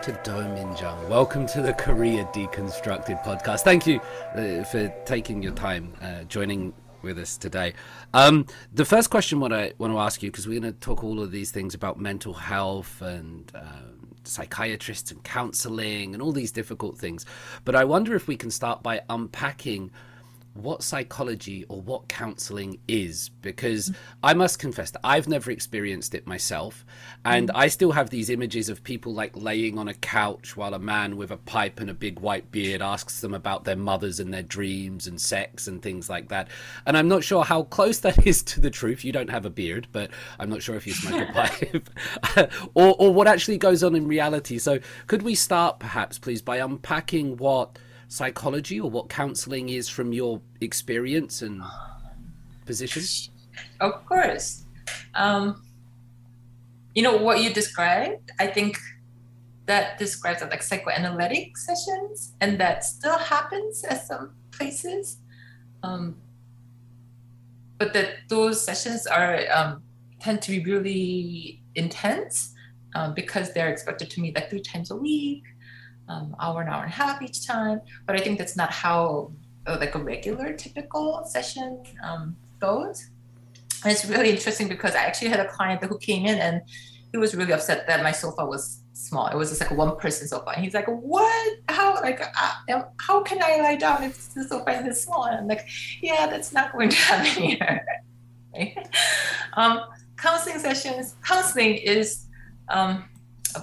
Welcome to Do Min Jung. Welcome to the Korea Deconstructed Podcast. Thank you for taking your time joining with us today. The first question what I want to ask you, because we're going to talk all of these things about mental health and psychiatrists and counseling and all these difficult things. But I wonder if we can start by unpacking what psychology or what counseling is, because I must confess that I've never experienced it myself. And I still have these images of people like laying on a couch while a man with a pipe and a big white beard asks them about their mothers and their dreams and sex and things like that. And I'm not sure how close that is to the truth. You don't have a beard, but I'm not sure if you smoke a pipe or what actually goes on in reality. So could we start perhaps, please, by unpacking what psychology or what counseling is from your experience and position? Of course. You know, what you described, I think that describes like psychoanalytic sessions, and that still happens at some places. But that those sessions are tend to be really intense because they're expected to meet like 3 times a week. Hour and a half each time, but I think that's not how like a regular typical session goes. And it's really interesting because I actually had a client who came in and he was really upset that my sofa was small. It was just like a one-person sofa, and he's like, "What? How can I lie down if the sofa is this small?" And I'm like, "Yeah, that's not going to happen here." Right? Counseling is a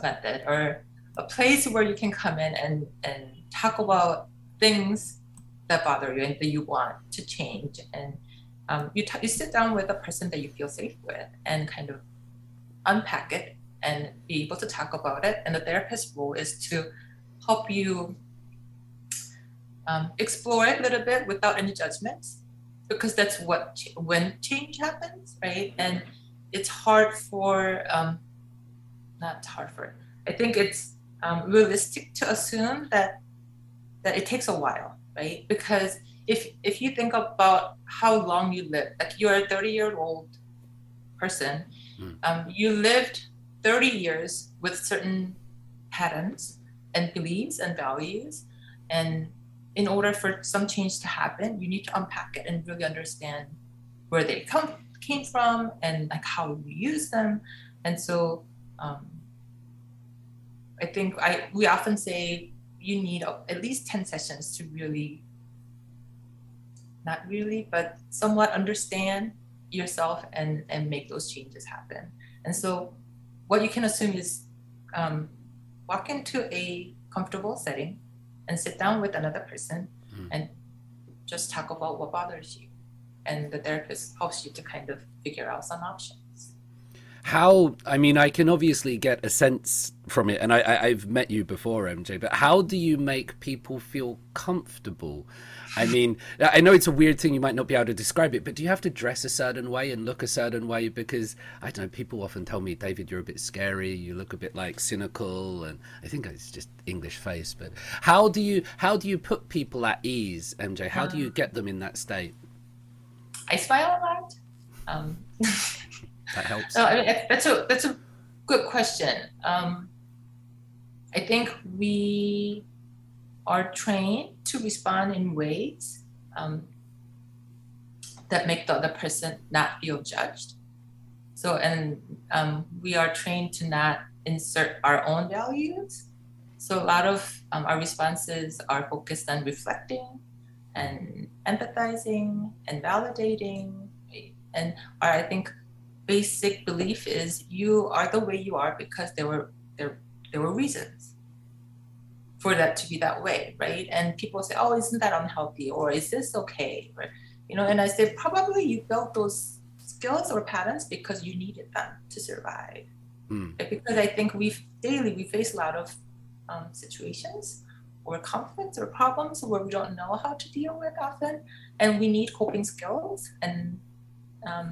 method or a place where you can come in and talk about things that bother you and that you want to change. And you sit down with a person that you feel safe with and kind of unpack it and be able to talk about it. And the therapist's role is to help you explore it a little bit without any judgments, because that's what when change happens, right? And it's hard for, I think it's realistic to assume that it takes a while, right? Because if you think about how long you live, like you're a 30-year-old person, you lived 30 years with certain patterns and beliefs and values, and in order for some change to happen, you need to unpack it and really understand where they came from and like how you use them. And so I think we often say you need at least 10 sessions to really, not really, but somewhat understand yourself and make those changes happen. And so what you can assume is walk into a comfortable setting and sit down with another person and just talk about what bothers you. And the therapist helps you to kind of figure out some options. How, I mean, I can obviously get a sense from it, and I've met you before, MJ, but how do you make people feel comfortable? I mean, I know it's a weird thing, you might not be able to describe it, but do you have to dress a certain way and look a certain way? Because, I don't know, people often tell me, David, you're a bit scary, you look a bit like cynical, and I think it's just English face, but how do you put people at ease, MJ? How do you get them in that state? I smile a lot. That helps. No, I mean, that's a good question. I think we are trained to respond in ways that make the other person not feel judged. So, and we are trained to not insert our own values. So a lot of our responses are focused on reflecting and empathizing and validating. And are, I think, basic belief is you are the way you are because there were reasons for that to be that way, right? And people say, "Oh, isn't that unhealthy?" or "Is this okay?" Or, you know, and I say probably you built those skills or patterns because you needed them to survive. Because I think we face a lot of situations or conflicts or problems where we don't know how to deal with often, and we need coping skills and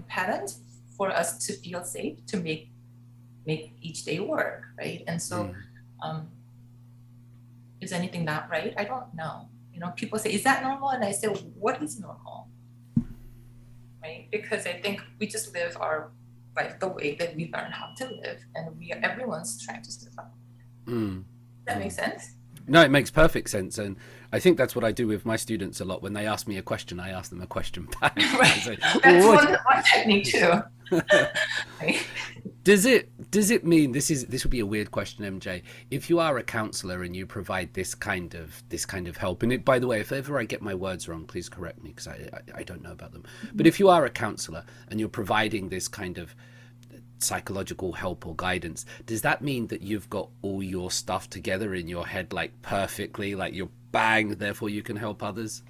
patterns for us to feel safe to make each day work, right? And so, is anything not right? I don't know. You know, people say, "Is that normal?" And I say, "What is normal?" Right? Because I think we just live our life the way that we learn how to live, and everyone's trying to survive. That makes sense. No, it makes perfect sense. And I think that's what I do with my students a lot. When they ask me a question, I ask them a question back. Right. That's one technique too. Does it mean, this would be a weird question, MJ, if you are a counselor and you provide this kind of help, and by the way, if ever I get my words wrong, please correct me because I don't know about them. But if you are a counselor and you're providing this kind of psychological help or guidance, does that mean that you've got all your stuff together in your head, like perfectly, like you're bang, therefore you can help others?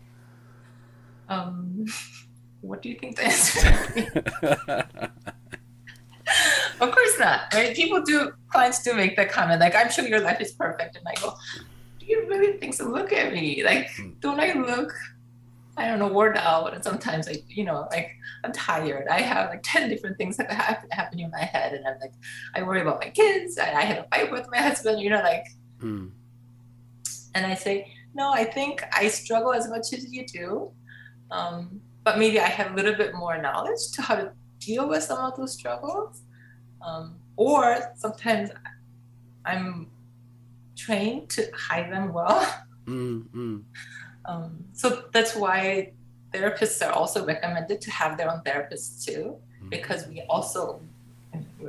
What do you think the answer? Of course not, right? Clients do make that comment, like, I'm sure your life is perfect. And I go, do you really think so? Look at me. Like, don't I look, I don't know, word out. And sometimes I, I'm tired. I have like 10 different things that have happening in my head. And I'm like, I worry about my kids. I had a fight with my husband, And I say, no, I think I struggle as much as you do. But maybe I have a little bit more knowledge to how to deal with some of those struggles. Or sometimes I'm trained to hide them well. So that's why therapists are also recommended to have their own therapists too, because we're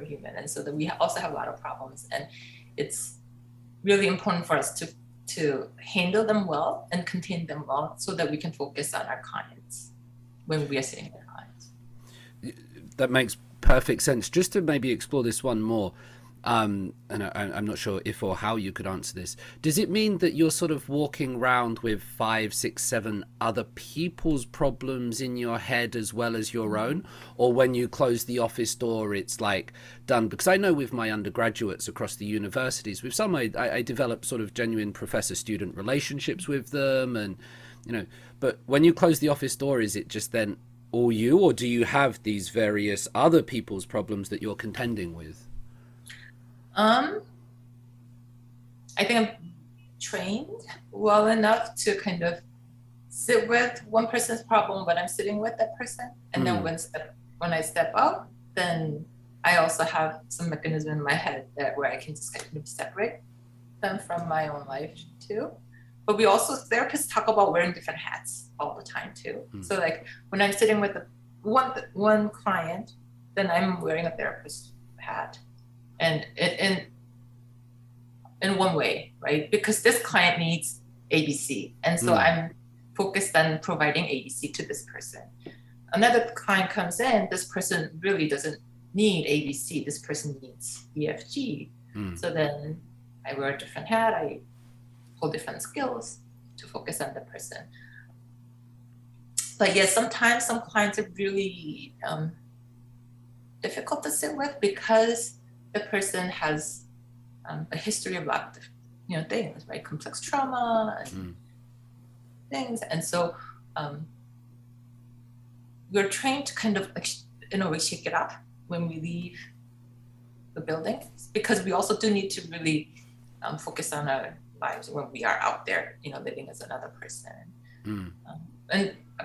human, and so that we also have a lot of problems, and it's really important for us to handle them well and contain them well, so that we can focus on our clients when we are seeing their clients. That makes perfect sense. Just to maybe explore this one more, and I'm not sure if or how you could answer this. Does it mean that you're sort of walking around with 5, 6, 7 other people's problems in your head as well as your own? Or when you close the office door, it's like done? Because I know with my undergraduates across the universities, with some I develop sort of genuine professor-student relationships with them, and but when you close the office door, is it just then all you, or do you have these various other people's problems that you're contending with? I think I'm trained well enough to kind of sit with one person's problem when I'm sitting with that person. And then when I step out, then I also have some mechanism in my head where I can just kind of separate them from my own life too. But we also, therapists talk about wearing different hats all the time too. So like when I'm sitting with one client, then I'm wearing a therapist hat. And in one way, right? Because this client needs ABC. And so I'm focused on providing ABC to this person. Another client comes in, this person really doesn't need ABC. This person needs EFG. So then I wear a different hat. I pull different skills to focus on the person. But yes, sometimes some clients are really difficult to sit with because the person has a history of lots of things, right? Complex trauma and things, and so we're trained to kind of like, in a way, shake it up when we leave the building, because we also do need to really focus on our lives when we are out there, living as another person.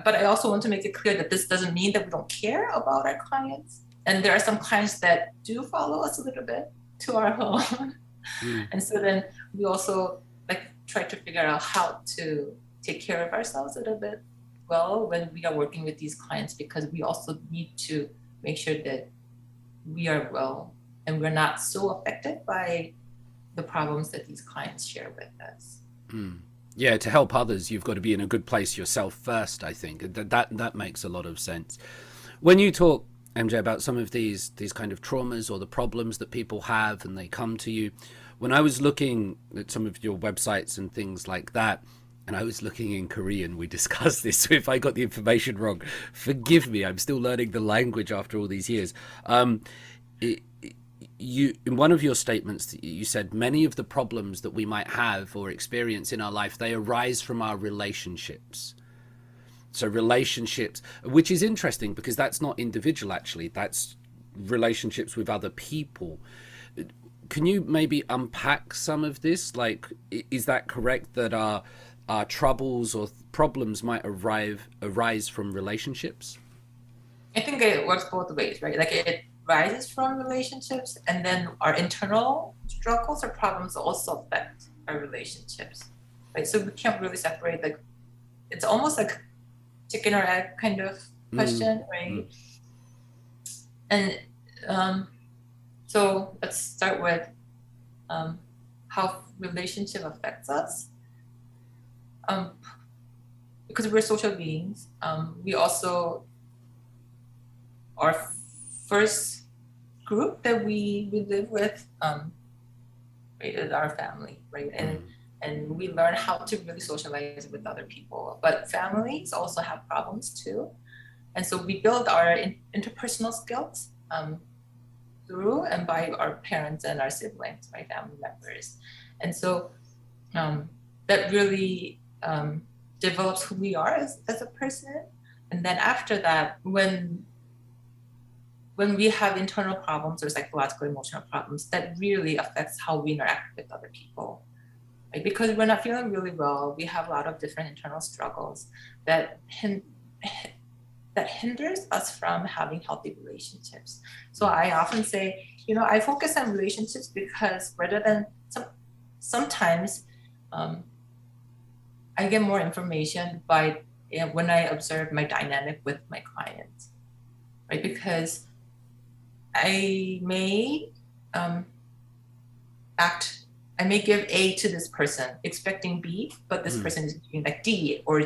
But I also want to make it clear that this doesn't mean that we don't care about our clients. And there are some clients that do follow us a little bit to our home. And so then we also like try to figure out how to take care of ourselves a little bit well when we are working with these clients, because we also need to make sure that we are well and we're not so affected by the problems that these clients share with us. Yeah, to help others, you've got to be in a good place yourself first, I think. That makes a lot of sense. When you talk, MJ, about some of these kind of traumas or the problems that people have and they come to you. When I was looking at some of your websites and things like that, and I was looking in Korean, we discussed this, so if I got the information wrong, forgive me, I'm still learning the language after all these years. In one of your statements, you said many of the problems that we might have or experience in our life, they arise from our relationships. So relationships, which is interesting because that's not individual, actually, that's relationships with other people. Can you maybe unpack some of this? Like, is that correct that our troubles or problems might arise from relationships? I think it works both ways, right? Like it rises from relationships, and then our internal struggles or problems also affect our relationships, right? So we can't really separate, like, it's almost like chicken or egg kind of question, right? And so let's start with how relationship affects us. Because we're social beings, we also, our first group that we live with right, is our family, right? And we learn how to really socialize with other people. But families also have problems too. And so we build our interpersonal skills through and by our parents and our siblings, right, family members. And so that really develops who we are as a person. And then after that, when we have internal problems or psychological, emotional problems, that really affects how we interact with other people. Like, because we're not feeling really well, we have a lot of different internal struggles that that hinders us from having healthy relationships. So I often say, you know, I focus on relationships because rather than sometimes I get more information by when I observe my dynamic with my clients, right? Because I may give A to this person expecting B, but this person is giving like D or,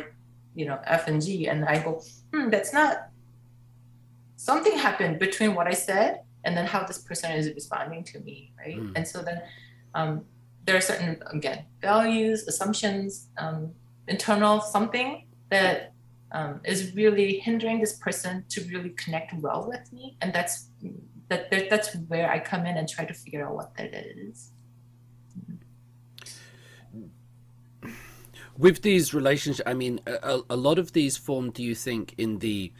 you know, F and G. And I go, that's not, something happened between what I said and then how this person is responding to me, right? And so then there are certain, again, values, assumptions, internal something that is really hindering this person to really connect well with me. And that's where I come in and try to figure out what that is. With these relationships, I mean, a lot of these form, do you think, in the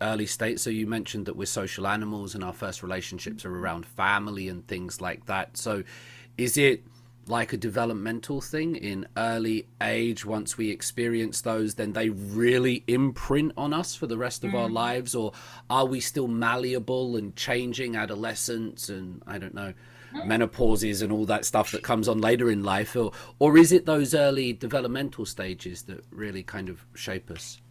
early state? So you mentioned that we're social animals and our first relationships are around family and things like that. So is it like a developmental thing in early age? Once we experience those, then they really imprint on us for the rest of our lives? Or are we still malleable and changing, adolescence and, I don't know, menopauses and all that stuff that comes on later in life, or is it those early developmental stages that really kind of shape us?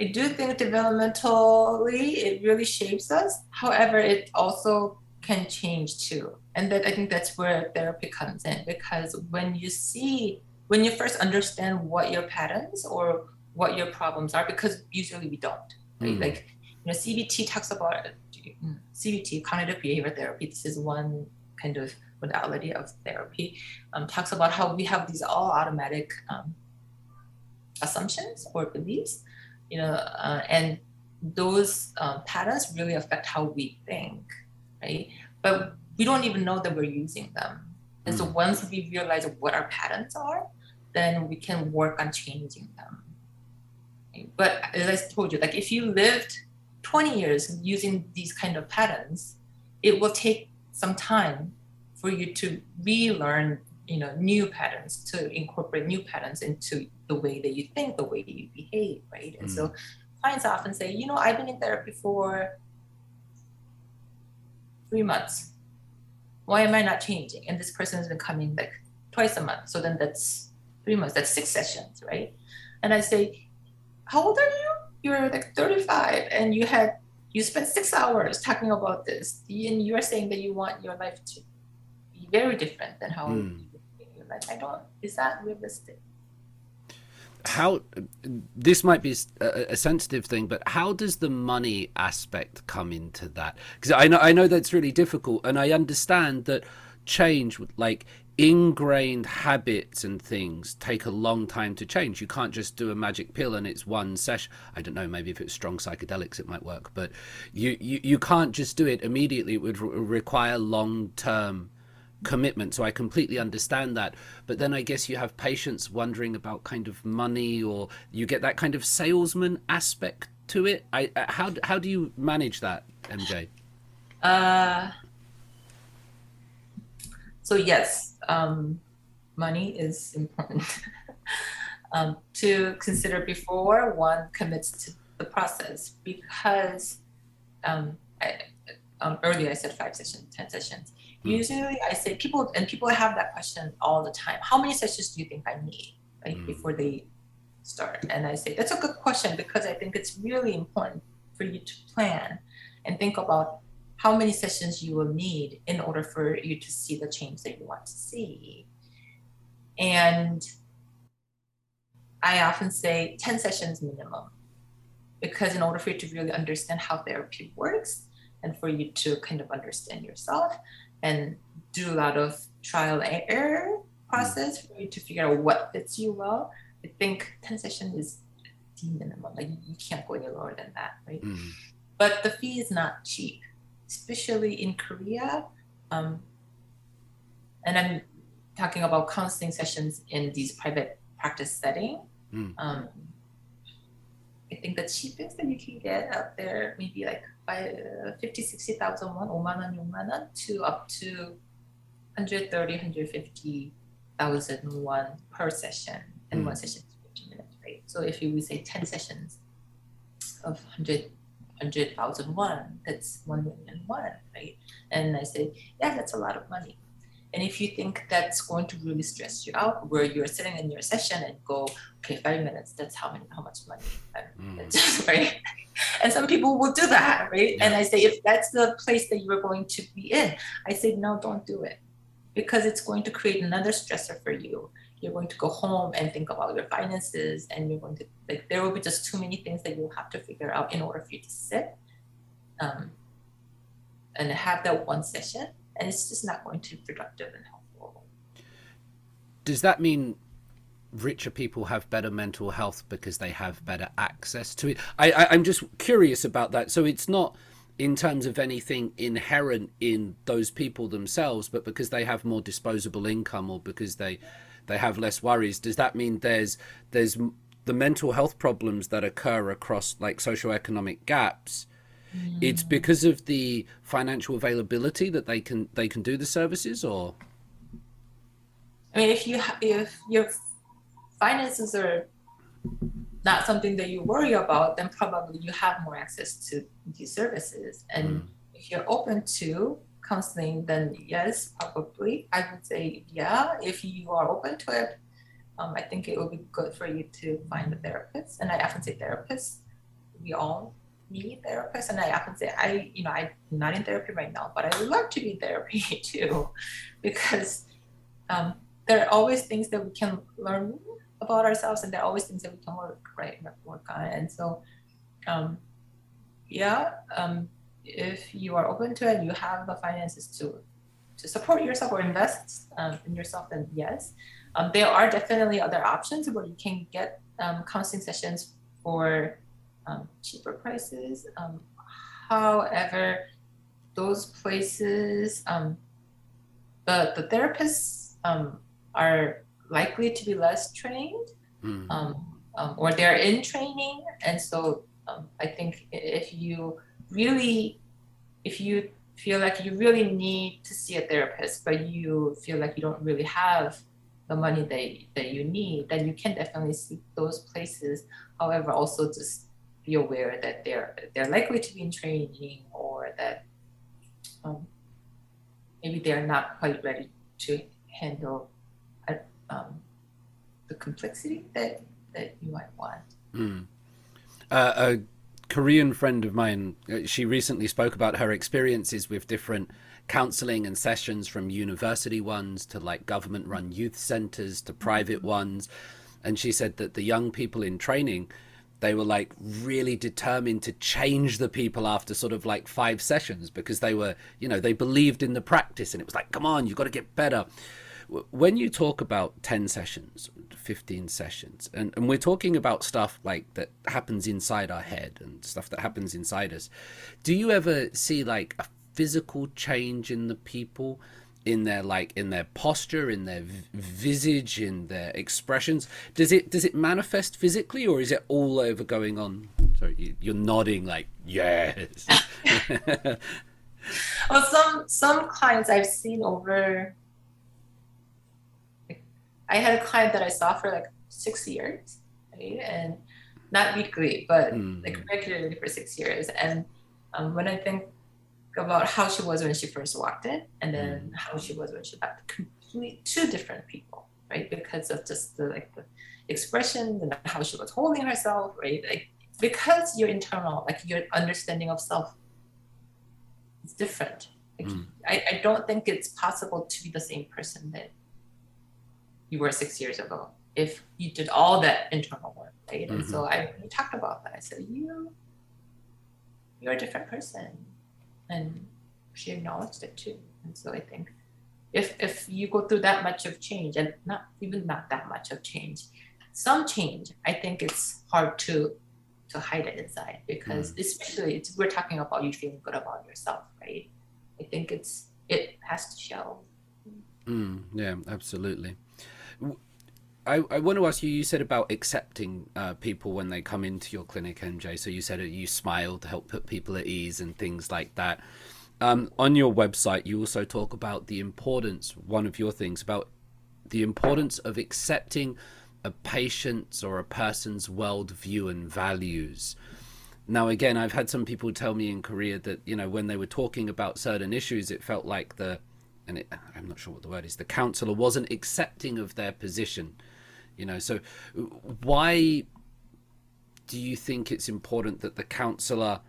I do think developmentally it really shapes us. However, it also can change too. And that, I think that's where therapy comes in, because when you first understand what your patterns or what your problems are, because usually we don't, right? Like, you know, CBT talks about CBT, cognitive behavior therapy, this is one kind of modality of therapy, talks about how we have these all automatic assumptions or beliefs, you know, and those patterns really affect how we think, right? But we don't even know that we're using them. And so once we realize what our patterns are, then we can work on changing them. Right? But as I told you, like, if you lived 20 years using these kind of patterns, it will take some time for you to relearn, you know, new patterns, to incorporate new patterns into the way that you think, the way that you behave, right? And so clients often say, you know, I've been in therapy for 3 months. Why am I not changing? And this person has been coming like twice a month. So then that's 3 months, that's 6 sessions, right? And I say, how old are you? You're like 35 and you spent 6 hours talking about this, and you're saying that you want your life to be very different than how you live your life. I don't, is that realistic? How, this might be a sensitive thing, but how does the money aspect come into that? Because I know that's really difficult, and I understand that change, like ingrained habits and things, take a long time to change. You can't just do a magic pill and it's one session. I don't know, maybe if it's strong psychedelics it might work, but you can't just do it immediately. It would require long-term commitment. So I completely understand that, but then I guess you have patients wondering about kind of money, or you get that kind of salesman aspect to it. How do you manage that, MJ? So yes, money is important to consider before one commits to the process, because earlier I said 5 sessions, 10 sessions. Usually I say people have that question all the time. How many sessions do you think I need, like, before they start? And I say, that's a good question, because I think it's really important for you to plan and think about how many sessions you will need in order for you to see the change that you want to see. And I often say 10 sessions minimum, because in order for you to really understand how therapy works and for you to kind of understand yourself and do a lot of trial and error process for you to figure out what fits you well, I think 10 sessions is the minimum. Like, you can't go any lower than that, right? Mm-hmm. But the fee is not cheap, especially in Korea. And I'm talking about counseling sessions in these private practice setting. I think the cheapest that you can get out there, maybe like by 50,000-60,000 won, 5,000, 6,000 won, to up to 130,000-150,000 won per session. And one session is 15 minutes, right? So if you would say 10 sessions of 100,000 won, that's 1 million won, right? And I say, yeah, that's a lot of money. And if you think that's going to really stress you out, where you're sitting in your session and go, okay, 5 minutes, that's how much money, right? And some people will do that, right? Yeah. And I say, if that's the place that you're going to be in, I say, no, don't do it, because it's going to create another stressor for you. You're going to go home and think about your finances, and you're going to, like, there will be just too many things that you'll have to figure out in order for you to sit and have that one session. And it's just not going to be productive and helpful. Does that mean richer people have better mental health because they have better access to it? I'm just curious about that. So it's not in terms of anything inherent in those people themselves, but because they have more disposable income, or because they have less worries. Does that mean there's the mental health problems that occur across, like, socioeconomic gaps? It's because of the financial availability that they can do the services? Or, I mean, if your finances are not something that you worry about, then probably you have more access to these services. And if you're open to counseling, then yes, probably. I would say, yeah, if you are open to it, I think it would be good for you to find a therapist. And I often say therapists, we all need therapists. And I often say, I'm not in therapy right now, but I would love to be in therapy too, because there are always things that we can learn about ourselves, and there are always things that we can work on. And so, if you are open to it, you have the finances to support yourself or invest in yourself, then yes. There are definitely other options where you can get counseling sessions for cheaper prices. However, those places, the therapists are likely to be less trained, or they're in training. And so I think if you feel like you really need to see a therapist, but you feel like you don't really have the money that you need, then you can definitely seek those places. However, also just be aware that they're likely to be in training, or that maybe they're not quite ready to handle the complexity that you might want. A Korean friend of mine, she recently spoke about her experiences with different counseling and sessions, from university ones to, like, government run youth centers to private ones. And she said that the young people in training, they were, like, really determined to change the people after sort of, like, 5 sessions, because they were, they believed in the practice, and it was like, come on, you've got to get better. When you talk about 10 sessions, 15 sessions, and we're talking about stuff like that happens inside our head and stuff that happens inside us, do you ever see, like, a physical change in the people, in their posture, in their visage, in their expressions? Does it manifest physically, or is it all over going on? Sorry, you're nodding like, yes. Well, some clients I've seen over, like, I had a client that I saw for like 6 years, right? And not weekly, but like regularly for 6 years. And when I think about how she was when she first walked in and then how she was when she left. Completely two different people, right? Because of just the expression and how she was holding herself, right? Like, because your internal, like your understanding of self is different. Like, I don't think it's possible to be the same person that you were 6 years ago if you did all that internal work, right? And so we talked about that. I said, you're a different person. And she acknowledged it too. And so I think if you go through that much of change, and not that much of change, some change, I think it's hard to hide it inside, because especially we're talking about you feeling good about yourself, right? I think it has to show. Yeah, absolutely. I want to ask you said about accepting people when they come into your clinic, MJ. So you said you smile to help put people at ease and things like that. On your website, you also talk about the importance, one of your things, about the importance of accepting a patient's or a person's worldview and values. Now, again, I've had some people tell me in Korea that, when they were talking about certain issues, it felt like I'm not sure what the word is, the counselor wasn't accepting of their position. So why do you think it's important that the counselor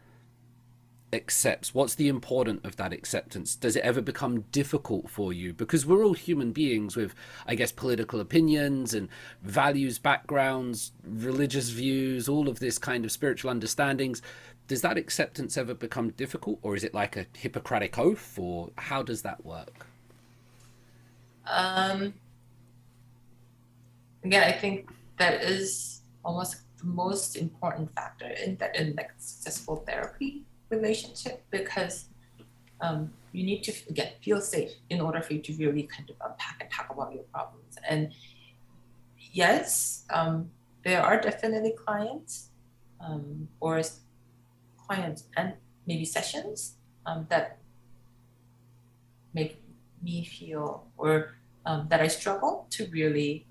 accepts? What's the importance of that acceptance? Does it ever become difficult for you? Because we're all human beings with, I guess, political opinions and values, backgrounds, religious views, all of this kind of spiritual understandings. Does that acceptance ever become difficult, or is it like a Hippocratic oath, or how does that work? Again, I think that is almost the most important factor in successful therapy relationship, because you need to feel safe in order for you to really kind of unpack and talk about your problems. And yes, there are definitely clients or clients and maybe sessions that make me feel or that I struggle to really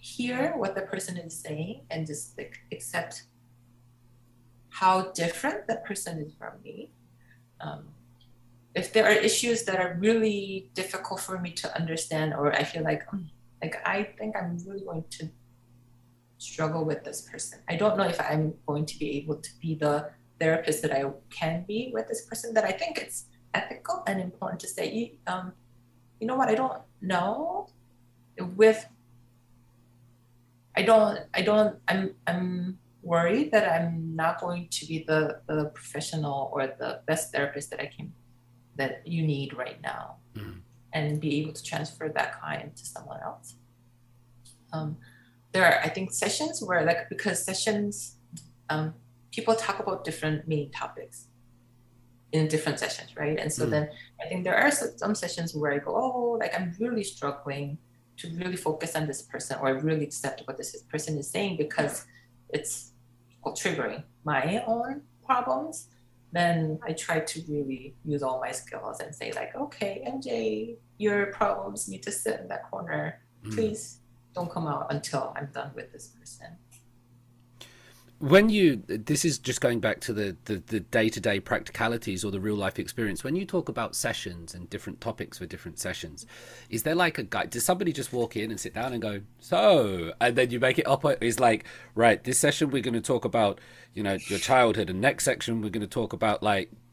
hear what the person is saying and just accept how different the person is from me. If there are issues that are really difficult for me to understand, or I feel I think I'm really going to struggle with this person. I don't know if I'm going to be able to be the therapist that I can be with this person, that I think it's ethical and important to say, you know what, I don't know with, I'm worried that I'm not going to be the professional or the best therapist that you need right now, and be able to transfer that client to someone else. There are, I think, sessions where because sessions, people talk about different main topics in different sessions, right? And so then I think there are some sessions where I go, I'm really struggling to really focus on this person or really accept what this person is saying, because it's triggering my own problems. Then I try to really use all my skills and say okay, MJ, your problems need to sit in that corner. Please don't come out until I'm done with this person. This is just going back to the day-to-day practicalities or the real life experience. When you talk about sessions and different topics for different sessions, is there a guide? Does somebody just walk in and sit down and go, so, and then you make it up? It's right, this session we're going to talk about, your childhood, and next section we're going to talk about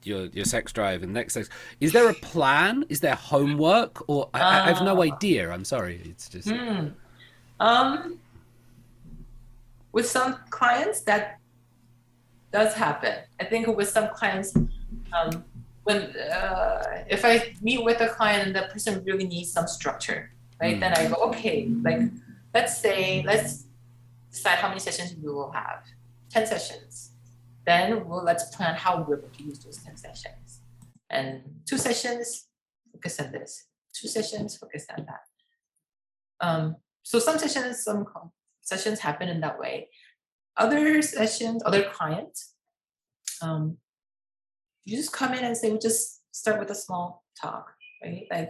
your sex drive, and next section. Is there a plan? Is there homework? Or I have no idea. I'm sorry. It's just... with some clients, that does happen. I think with some clients, if I meet with a client and the person really needs some structure, right? Then I go, okay, let's decide how many sessions we will have, 10 sessions. Then let's plan how we're going to use those 10 sessions. And 2 sessions, focus on this. 2 sessions, focus on that. So some sessions happen in that way. Other sessions, other clients, you just come in and say, we just start with a small talk, right?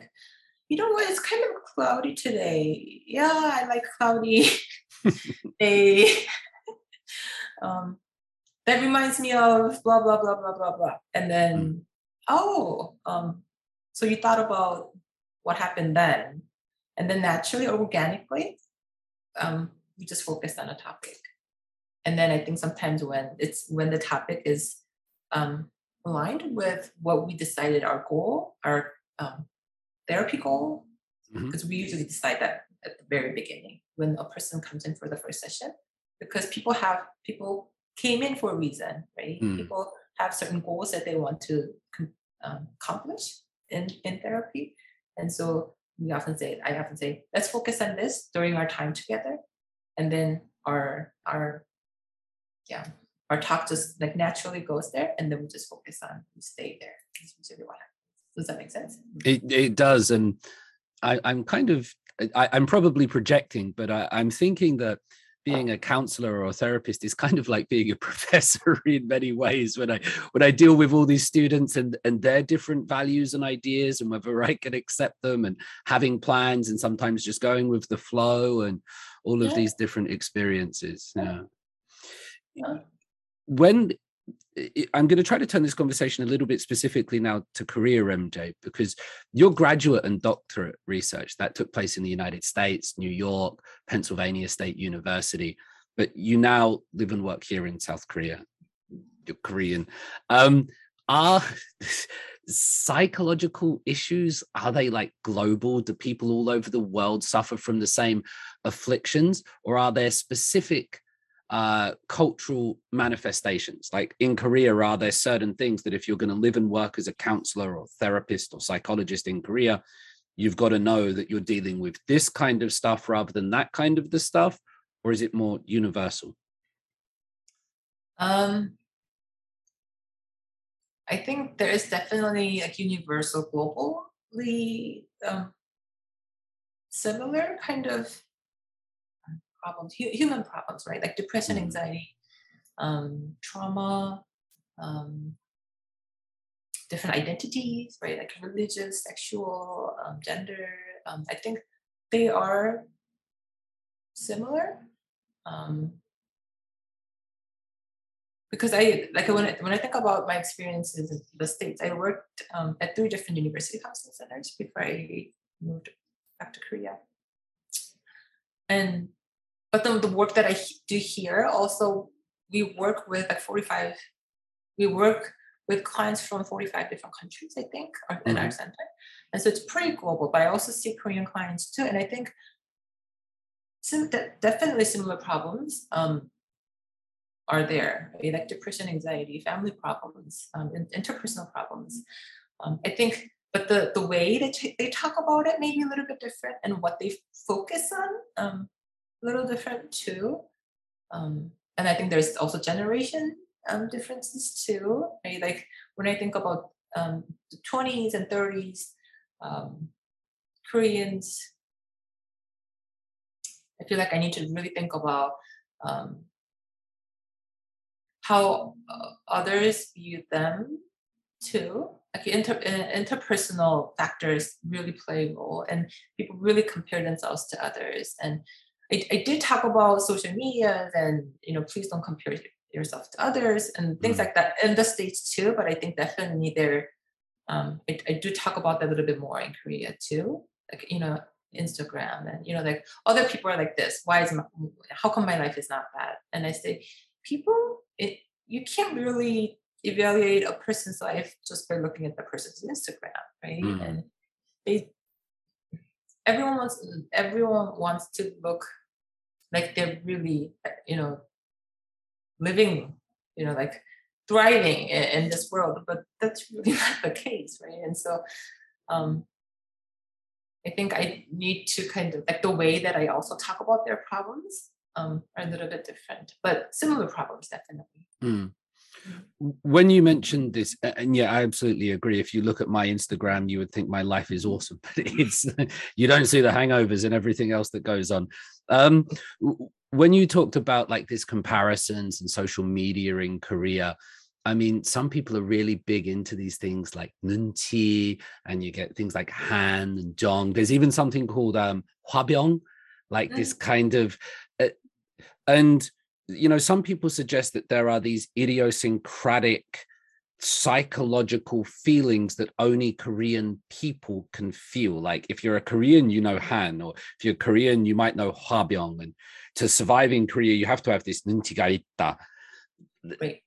You know what, it's kind of cloudy today. Yeah, I like cloudy day. That reminds me of blah, blah, blah, blah, blah, blah. And then oh, so you thought about what happened then. And then naturally, organically, we just focused on a topic. And then I think sometimes when the topic is aligned with what we decided our goal, our therapy goal, because we usually decide that at the very beginning when a person comes in for the first session, because people came in for a reason, right? People have certain goals that they want to accomplish in therapy. And so I often say, let's focus on this during our time together. And then our talk just like naturally goes there, and then we just focus on, we stay there. Does that make sense? It does. And I'm probably projecting, but I'm thinking that being a counselor or a therapist is kind of like being a professor in many ways. When I deal with all these students and their different values and ideas and whether I can accept them and having plans and sometimes just going with the flow and all of these different experiences. Yeah. When I'm going to try to turn this conversation a little bit specifically now to Korea, MJ, because your graduate and doctorate research that took place in the United States, New York, Pennsylvania State University, but you now live and work here in South Korea. You're Korean. Are psychological issues, are they like global? Do people all over the world suffer from the same afflictions, or are there specific cultural manifestations? Like in Korea, are there certain things that if you're going to live and work as a counselor or therapist or psychologist in Korea, you've got to know that you're dealing with this kind of stuff rather than that kind of the stuff? Or is it more universal? I think there is definitely like universal, globally similar kind of problems, human problems, right? Like depression, anxiety, trauma, different identities, right? Like religious, sexual, gender. I think they are similar because when I think about my experiences in the States, I worked at 3 different university counseling centers before I moved back to Korea, and. But then the work that I do here, also we work with clients from 45 different countries, I think, in our center. And so it's pretty global, but I also see Korean clients too. And I think definitely similar problems are there, right? Like depression, anxiety, family problems, interpersonal problems. I think, but the way that they talk about it may be a little bit different, and what they focus on, little different too, and I think there's also generation differences too, right? Like when I think about the 20s and 30s, Koreans, I feel like I need to really think about how others view them too. Like interpersonal factors really play a role, and people really compare themselves to others. And I did talk about social media and, please don't compare yourself to others and things like that in the States too. But I think definitely there, I do talk about that a little bit more in Korea too. Like, Instagram and, like other people are like this. How come my life is not that? And I say, you can't really evaluate a person's life just by looking at the person's Instagram, right? And everyone wants to look like they're really, living, like thriving in this world, but that's really not the case, right? And so I think I need to kind of, like the way that I also talk about their problems are a little bit different, but similar problems definitely. When you mentioned this, and I absolutely agree. If you look at my Instagram, you would think my life is awesome, but you don't see the hangovers and everything else that goes on. When you talked about like these comparisons and social media in Korea, I mean, some people are really big into these things like nunchi, and you get things like han and jong. There's even something called hwabyong, like this kind of, and some people suggest that there are these idiosyncratic psychological feelings that only Korean people can feel. Like if you're a Korean, you know Han, or if you're Korean, you might know Hwabyong. And to survive in Korea, you have to have this nintiga itta. Right.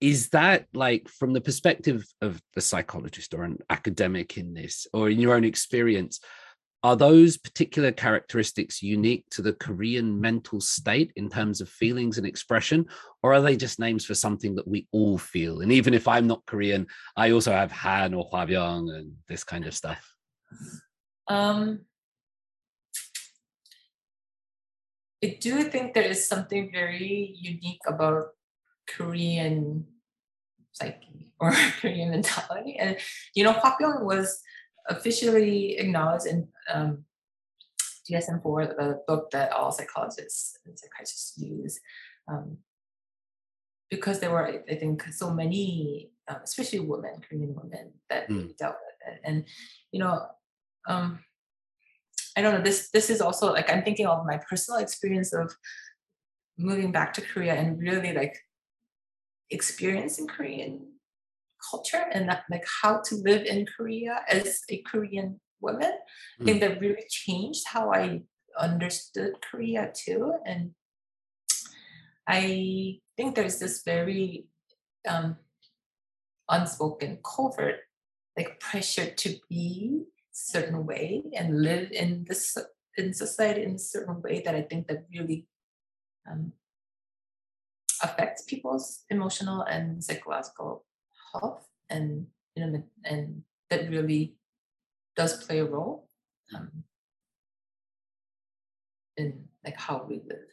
Is that like from the perspective of a psychologist or an academic in this, or in your own experience, are those particular characteristics unique to the Korean mental state in terms of feelings and expression, or are they just names for something that we all feel? And even if I'm not Korean, I also have Han or Hwabyong and this kind of stuff. I do think there is something very unique about Korean psyche or Korean mentality. And, you know, Hwabyong was officially acknowledged in DSM-4, the book that all psychologists and psychiatrists use, because there were, I think, so many, especially women, Korean women, that we dealt with it. And, you know, I don't know, this is also, like, I'm thinking of my personal experience of moving back to Korea and really, like, experiencing Korean culture and that, like, how to live in Korea as a Korean woman. I think that really changed how I understood Korea too. And I think there's this very unspoken, covert, like, pressure to be a certain way and live in this, in society, in a certain way, that I think that really affects people's emotional and psychological health, and, you know, and that really does play a role in, like, how we live.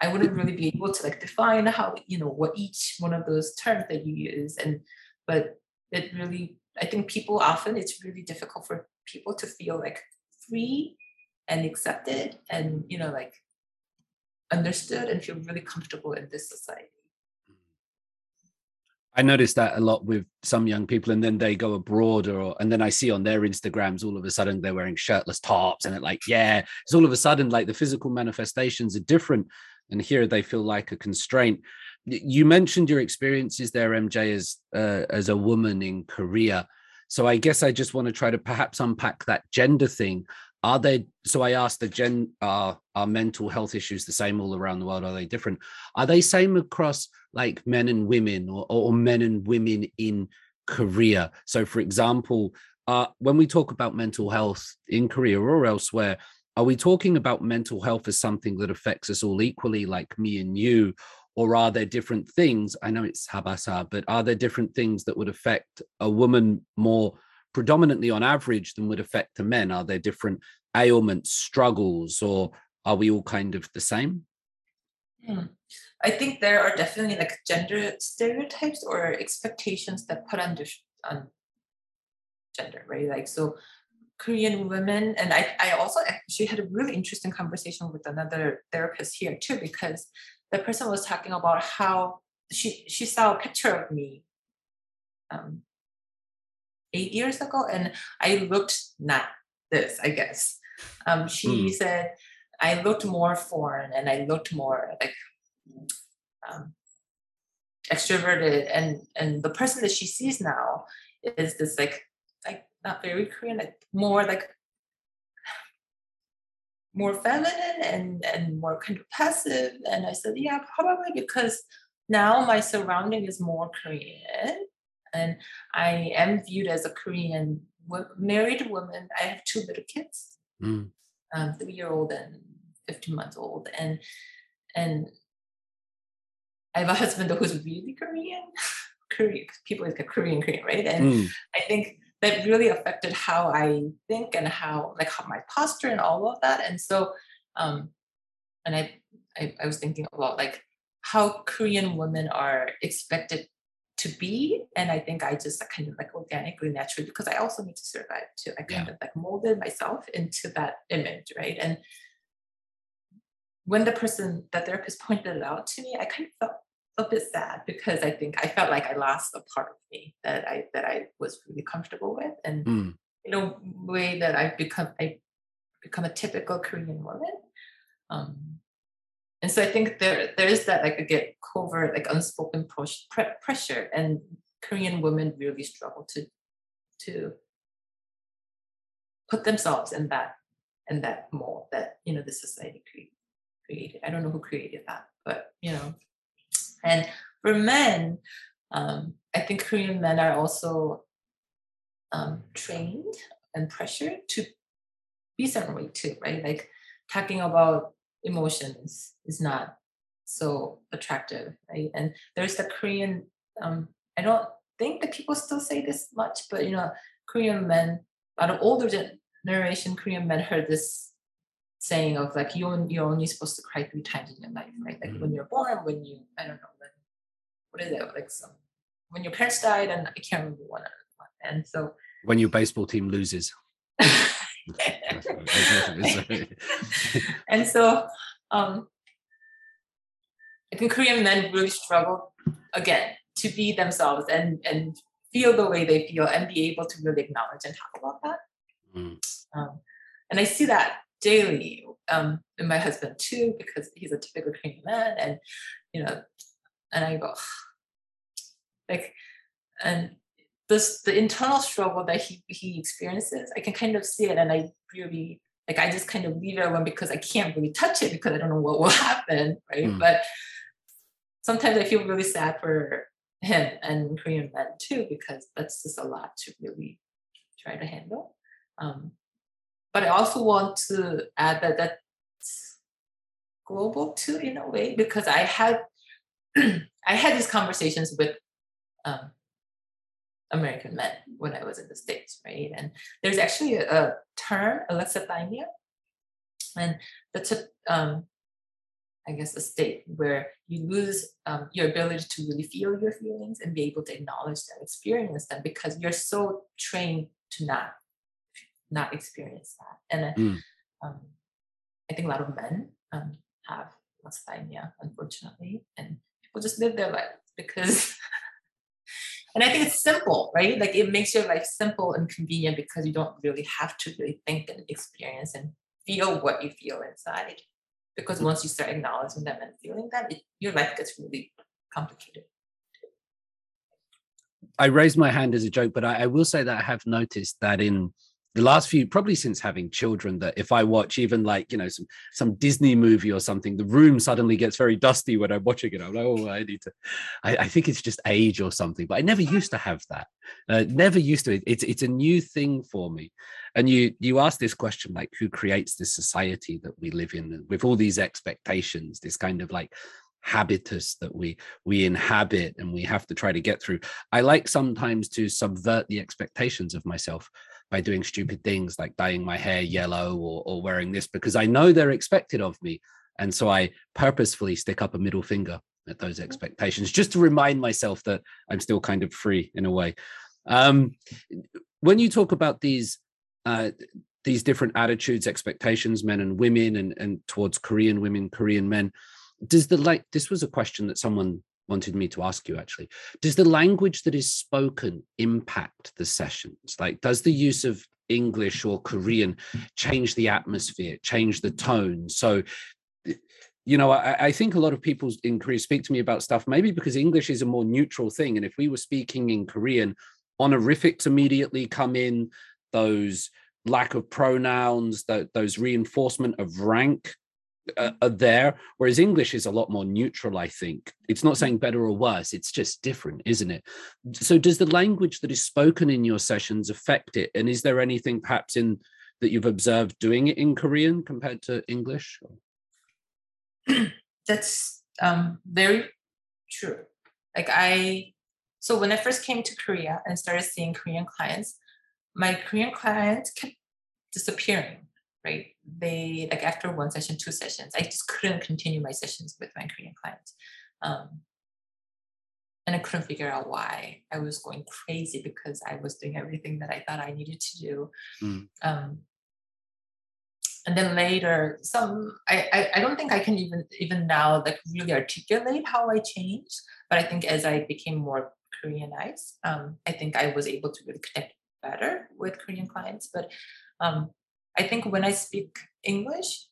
I wouldn't really be able to, like, define how, you know, what each one of those terms that you use, and but it really, I think people often, it's really difficult for people to feel, like, free and accepted and, you know, like, understood and feel really comfortable in this society. I noticed that a lot with some young people, and then they go abroad, and then I see on their Instagrams, all of a sudden they're wearing shirtless tops, and it, like, yeah, it's all of a sudden, like, the physical manifestations are different, and here they feel like a constraint. You mentioned your experiences there, MJ, as a woman in Korea. So I guess I just want to try to perhaps unpack that gender thing. So I asked are mental health issues the same all around the world? Are they different? Are they same across, like, men and women, or men and women in Korea? So, for example, when we talk about mental health in Korea or elsewhere, are we talking about mental health as something that affects us all equally, like me and you? Or are there different things? I know it's habasa, but are there different things that would affect a woman more predominantly on average than would affect the men? Are there different ailments, struggles, or are we all kind of the same? I think there are definitely, like, gender stereotypes or expectations that put on gender, right? Like, so Korean women, and I also actually had a really interesting conversation with another therapist here too, because the person was talking about how she saw a picture of me 8 years ago, and I looked not this, I guess. She said I looked more foreign, and I looked more, like, extroverted, and the person that she sees now is this, like not very Korean, like more feminine and more kind of passive. And I said, yeah, probably because now my surrounding is more Korean. And I am viewed as a Korean married woman. I have two little kids, 3-year-old and 15-month-old, and I have a husband who's really Korean. People like Korean, right? And I think that really affected how I think and how my posture and all of that. And so, and I was thinking about, like, how Korean women are expected to be, and I think I just kind of, like, organically, naturally, because I also need to survive too, I kind of, like, molded myself into that image, right? And when the therapist pointed it out to me, I kind of felt a bit sad, because I think I felt like I lost a part of me that I was really comfortable with, and in a way that I've become a typical Korean woman, And so I think there is that, like, again, covert, like, unspoken pressure, and Korean women really struggle to put themselves in that mold that, you know, the society created. I don't know who created that, but, you know. And for men, I think Korean men are also trained and pressured to be a certain way too, right? Like, talking about emotions is not so attractive, right? And there's the Korean, I don't think that people still say this much, but, you know, Korean men, out of older generation, Korean men heard this saying of, like, you're only supposed to cry 3 times in your life, right? Like, when you're born, when you, I don't know, when, what is it? Like, some, when your parents died, and I can't remember one. And so, when your baseball team loses. And so, I think Korean men really struggle, again, to be themselves and feel the way they feel and be able to really acknowledge and talk about that. And I see that daily in my husband too, because he's a typical Korean man, and, you know, and I go, like, and this, the internal struggle that he experiences, I can kind of see it, and I really, like, I just kind of leave it alone because I can't really touch it because I don't know what will happen, right? But sometimes I feel really sad for him and Korean men too, because that's just a lot to really try to handle. But I also want to add that that's global too, in a way, because I had I had these conversations with American men when I was in the States, right? And there's actually a term, alexithymia, and that's a, I guess, a state where you lose your ability to really feel your feelings and be able to acknowledge them, experience them, because you're so trained to not experience that. And I think a lot of men have alexithymia, unfortunately, and people just live their life because. And I think it's simple, right? Like, it makes your life simple and convenient because you don't really have to really think and experience and feel what you feel inside. Because once you start acknowledging them and feeling that, your life gets really complicated. I raised my hand as a joke, but I will say that I have noticed that in the last few, probably since having children, that if I watch even, like, you know, some Disney movie or something, the room suddenly gets very dusty when I'm watching it. I'm like, oh, I need to, I think it's just age or something, but I never used to have that. Never used to. It's a new thing for me. And you asked this question, like, who creates this society that we live in with all these expectations, this kind of, like, habitus that we inhabit and we have to try to get through. I like sometimes to subvert the expectations of myself by doing stupid things like dyeing my hair yellow or wearing this, because I know they're expected of me. And so I purposefully stick up a middle finger at those expectations just to remind myself that I'm still kind of free in a way. When you talk about these different attitudes, expectations, men and women, and towards Korean women, Korean men, does the, like, this was a question that someone wanted me to ask you, actually. Does the language that is spoken impact the sessions? Like, does the use of English or Korean change the atmosphere, change the tone? So, you know, I think a lot of people in Korea speak to me about stuff, maybe because English is a more neutral thing. And if we were speaking in Korean, honorifics immediately come in, those lack of pronouns, those reinforcement of rank, are there, whereas English is a lot more neutral, I think. It's not saying better or worse, it's just different, isn't it? So does the language that is spoken in your sessions affect it? And is there anything perhaps in that you've observed doing it in Korean compared to English? That's very true. Like, so when I first came to Korea and started seeing Korean clients, my Korean clients kept disappearing, right? They, like, after 1 session, 2 sessions, I just couldn't continue my sessions with my Korean clients. And I couldn't figure out why. I was going crazy because I was doing everything that I thought I needed to do. And then later, I don't think I can even now, like, really articulate how I changed, but I think as I became more Koreanized, I think I was able to really connect better with Korean clients. But I think when I speak English,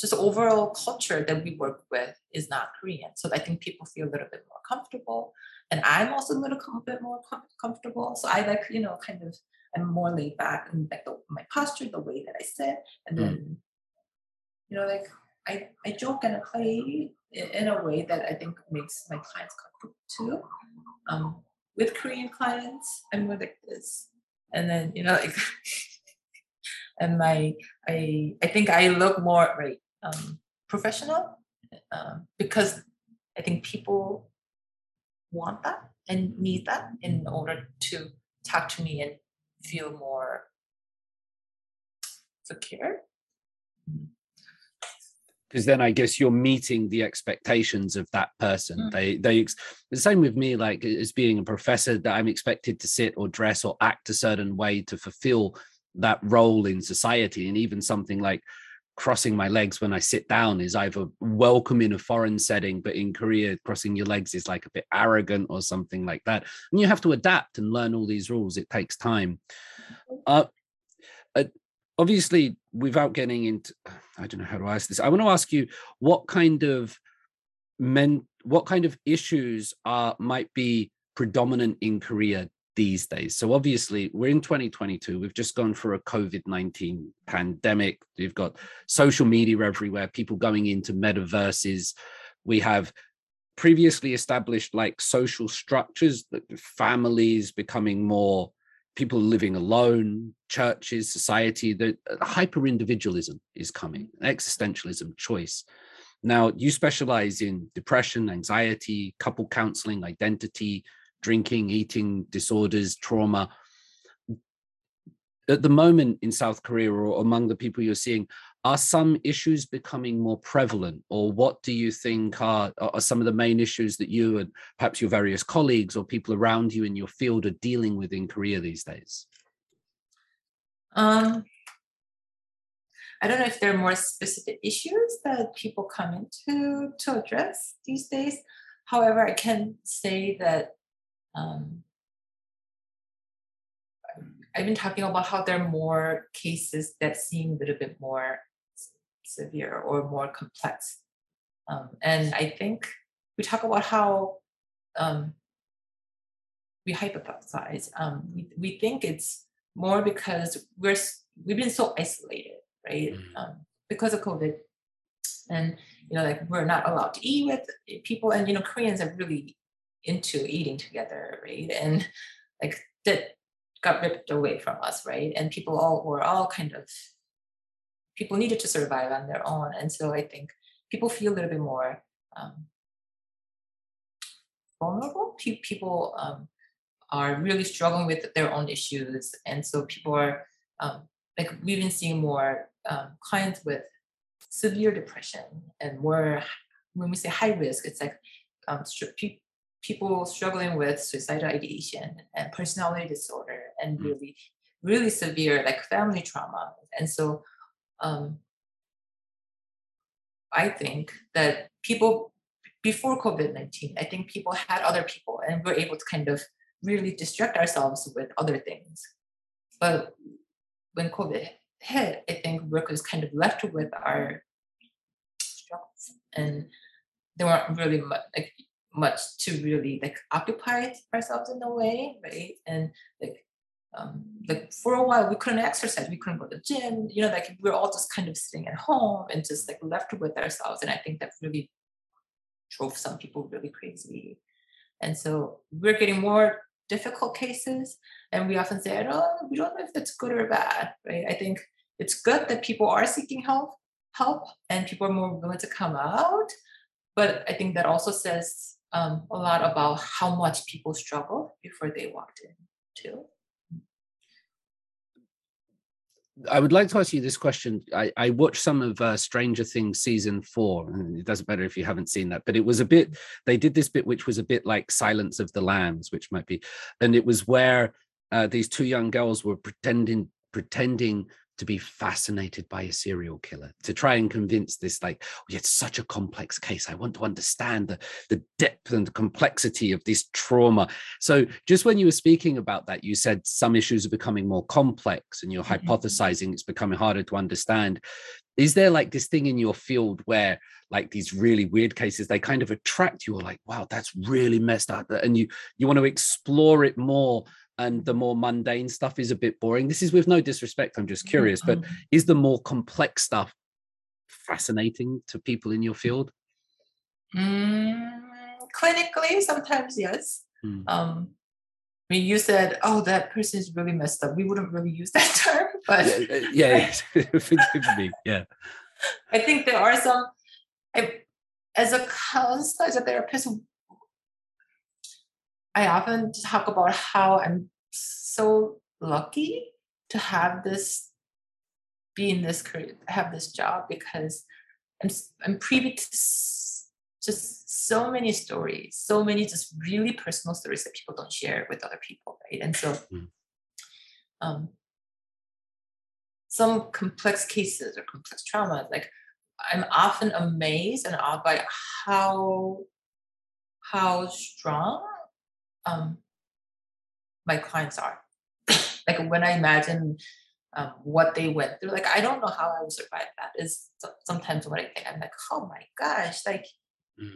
just overall culture that we work with is not Korean. So I think people feel a little bit more comfortable. And I'm also a little bit more comfortable. So I like, you know, kind of, I'm more laid back in like my posture, the way that I sit. And then, you know, like I joke and I play in a way that I think makes my clients comfortable too. With Korean clients, I'm more like this. And then, you know, like, and I think I look more professional because I think people want that and need that in order to talk to me and feel more secure. Because then I guess you're meeting the expectations of that person. Mm-hmm. They the same with me, like as being a professor, that I'm expected to sit or dress or act a certain way to fulfill that role in society. And even something like crossing my legs when I sit down is either welcome in a foreign setting, but in Korea, crossing your legs is like a bit arrogant or something like that. And you have to adapt and learn all these rules. It takes time. Obviously, without getting into, I don't know how to ask this. I want to ask you what kind of issues might be predominant in Korea these days. So obviously we're in 2022, we've just gone through a COVID-19 pandemic. You've got social media everywhere, people going into metaverses. We have previously established like social structures, families becoming more, people living alone, churches, society, the hyper-individualism is coming, existentialism, choice. Now you specialize in depression, anxiety, couple counseling, identity, drinking, eating disorders, trauma. At the moment in South Korea, or among the people you're seeing, are some issues becoming more prevalent? Or what do you think are some of the main issues that you and perhaps your various colleagues or people around you in your field are dealing with in Korea these days? I don't know if there are more specific issues that people come into to address these days. However, I can say that I've been talking about how there are more cases that seem a little bit more severe or more complex. And I think we talk about how we hypothesize. We think it's more because we've been so isolated, right? Because of COVID, and you know, like we're not allowed to eat with people, and you know, Koreans are really into eating together, right? And like that got ripped away from us, right? And people needed to survive on their own. And so I think people feel a little bit more vulnerable. People are really struggling with their own issues. And so people are, like we've been seeing more clients with severe depression, and more, when we say high risk, it's like people struggling with suicidal ideation and personality disorder and really, really severe like family trauma. And so I think that people before COVID-19, I think people had other people and were able to kind of really distract ourselves with other things. But when COVID hit, I think workers kind of left with our struggles, and there weren't really much to really like occupy ourselves in a way, right? And like for a while we couldn't exercise, we couldn't go to the gym, you know, like we're all just kind of sitting at home and just like left with ourselves. And I think that really drove some people really crazy. And so we're getting more difficult cases, and we often say, oh, we don't know if that's good or bad, right? I think it's good that people are seeking help and people are more willing to come out. But I think that also says a lot about how much people struggled before they walked in too. I would like to ask you this question. I watched some of Stranger Things season 4, and it doesn't matter if you haven't seen that, but it was a bit, they did this bit which was a bit like Silence of the Lambs, which might be, and it was where these two young girls were pretending to be fascinated by a serial killer, to try and convince this, like, we had such a complex case. I want to understand the depth and the complexity of this trauma. So just when you were speaking about that, you said some issues are becoming more complex and you're hypothesizing it's becoming harder to understand. Is there like this thing in your field where like these really weird cases, they kind of attract you, or like, wow, that's really messed up, and you want to explore it more, and the more mundane stuff is a bit boring? This is with no disrespect, I'm just curious, but is the more complex stuff fascinating to people in your field? Clinically, sometimes yes. I mean, you said, oh, that person is really messed up. We wouldn't really use that term, but forgive me. Yeah. I think there are some, as a counselor, as a therapist, I often talk about how I'm so lucky to have this, be in this career, have this job, because I'm privy to just so many stories, so many just really personal stories that people don't share with other people, right? And so some complex cases or complex trauma, like I'm often amazed and awed by how strong my clients are. Like when I imagine what they went through, like I don't know how I would survive that. Is sometimes what I think. I'm like, oh my gosh, like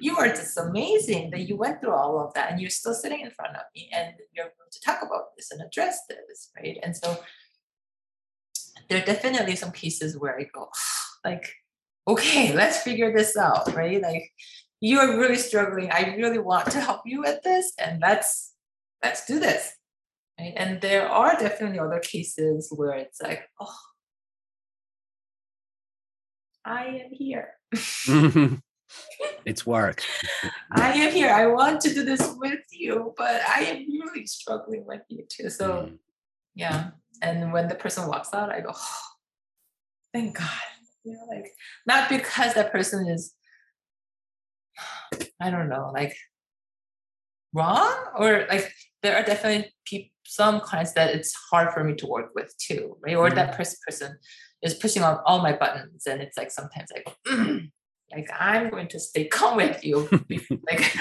you are just amazing that you went through all of that and you're still sitting in front of me and you're going to talk about this and address this, right? And so there are definitely some cases where I go, like, okay, let's figure this out, right? Like, you are really struggling. I really want to help you with this, and let's do this, right? And there are definitely other cases where it's like, oh, I am here. It's work. I am here. I want to do this with you, but I am really struggling with you too. So yeah. And when the person walks out, I go, oh, thank God. You know, like, not because that person is, I don't know, like wrong, or like there are definitely some clients that it's hard for me to work with too, right? Or that person is pushing on all my buttons, and it's like sometimes I go, like, I'm going to stay calm with you. Like,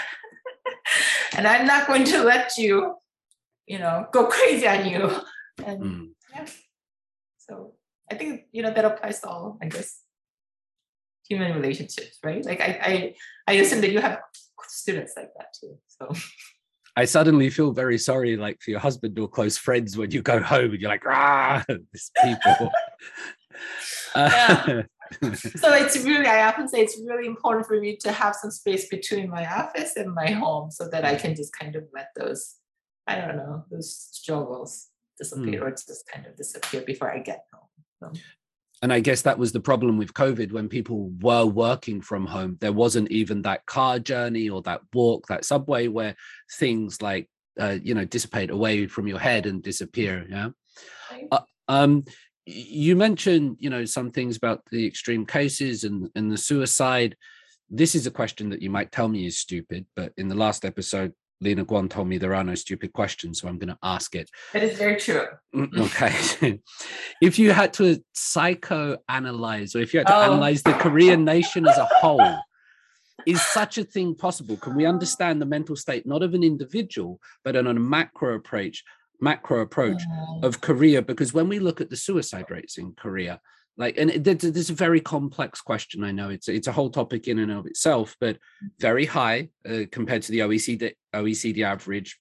and I'm not going to let you, go crazy on you. And yeah. So I think, that applies to all, I guess, human relationships, right? Like I assume that you have students like that too. So I suddenly feel very sorry, like for your husband or close friends when you go home and you're like, these people. Yeah. So it's really, I often say it's really important for me to have some space between my office and my home, so that I can just kind of let those, those struggles disappear or just kind of disappear before I get home. So. And I guess that was the problem with COVID. When people were working from home, there wasn't even that car journey or that walk, that subway where things like, dissipate away from your head and disappear. Yeah. Right. You mentioned, some things about the extreme cases and the suicide. This is a question that you might tell me is stupid, but in the last episode, Lena Guan told me there are no stupid questions, so I'm going to ask it. That is very true. Okay. If you had to psychoanalyze, or if you had to analyze the Korean nation as a whole, is such a thing possible? Can we understand the mental state, not of an individual, but on a macro approach of Korea? Because when we look at the suicide rates in Korea, like, and this is a very complex question, I know it's a whole topic in and of itself, but very high compared to the OECD average,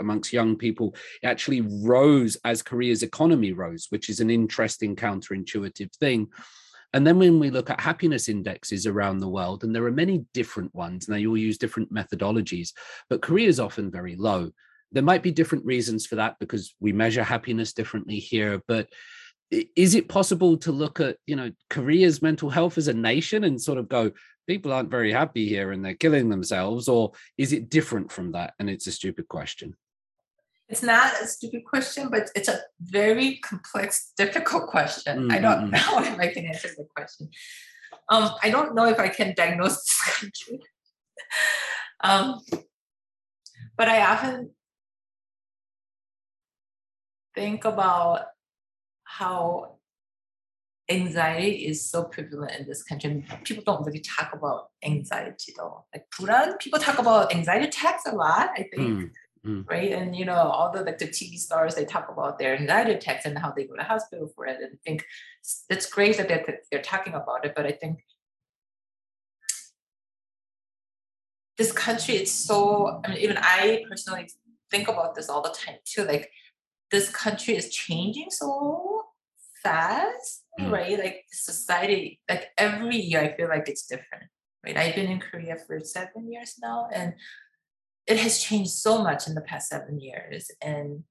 amongst young people. It actually rose as Korea's economy rose, which is an interesting counterintuitive thing. And then when we look at happiness indexes around the world, and there are many different ones, and they all use different methodologies, but Korea is often very low. There might be different reasons for that because we measure happiness differently here, but is it possible to look at, Korea's mental health as a nation and sort of go, people aren't very happy here and they're killing themselves, or is it different from that? And it's a stupid question. It's not a stupid question, but it's a very complex, difficult question. I don't know if I can answer the question. I don't know if I can diagnose this country. But I often think about how anxiety is so prevalent in this country. People don't really talk about anxiety though. Like, people talk about anxiety attacks a lot, I think. right? And, you know, all the, like, the TV stars, they talk about their night attacks and how they go to hospital for it. And I think it's great that they're talking about it, but I think this country, it's so, I mean, even I personally think about this all the time too. Like, this country is changing so fast, right? Like, society, like, every year I feel like it's different, right? I've been in Korea for 7 years now, and it has changed so much in the past 7 years. And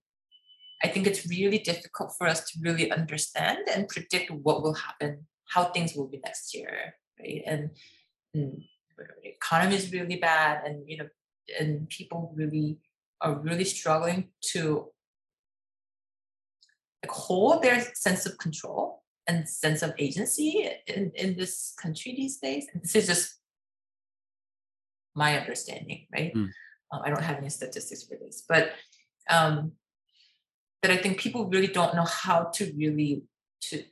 I think it's really difficult for us to really understand and predict what will happen, how things will be next year, right? And the economy is really bad, and, you know, and people really are really struggling to, like, hold their sense of control and sense of agency in this country these days. And this is just my understanding, right? I don't have any statistics for this, but that I think people really don't know how to really to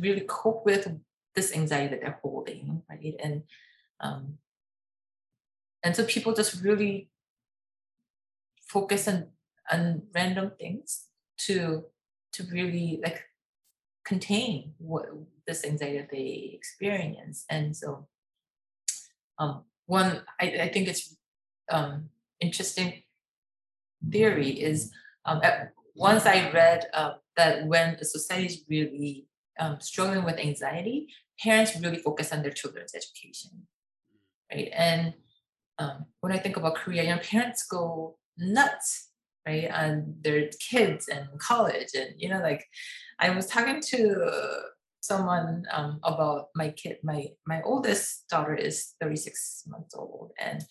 really cope with this anxiety that they're holding, right? And so people just really focus on random things to really, like, contain what this anxiety that they experience. And so I think it's interesting theory is once I read that when the society is really struggling with anxiety, parents really focus on their children's education, right? And when I think about Korea, you know, parents go nuts, right, on their kids and college. And, you know, like, I was talking to someone about my kid. My oldest daughter is 36 months old, and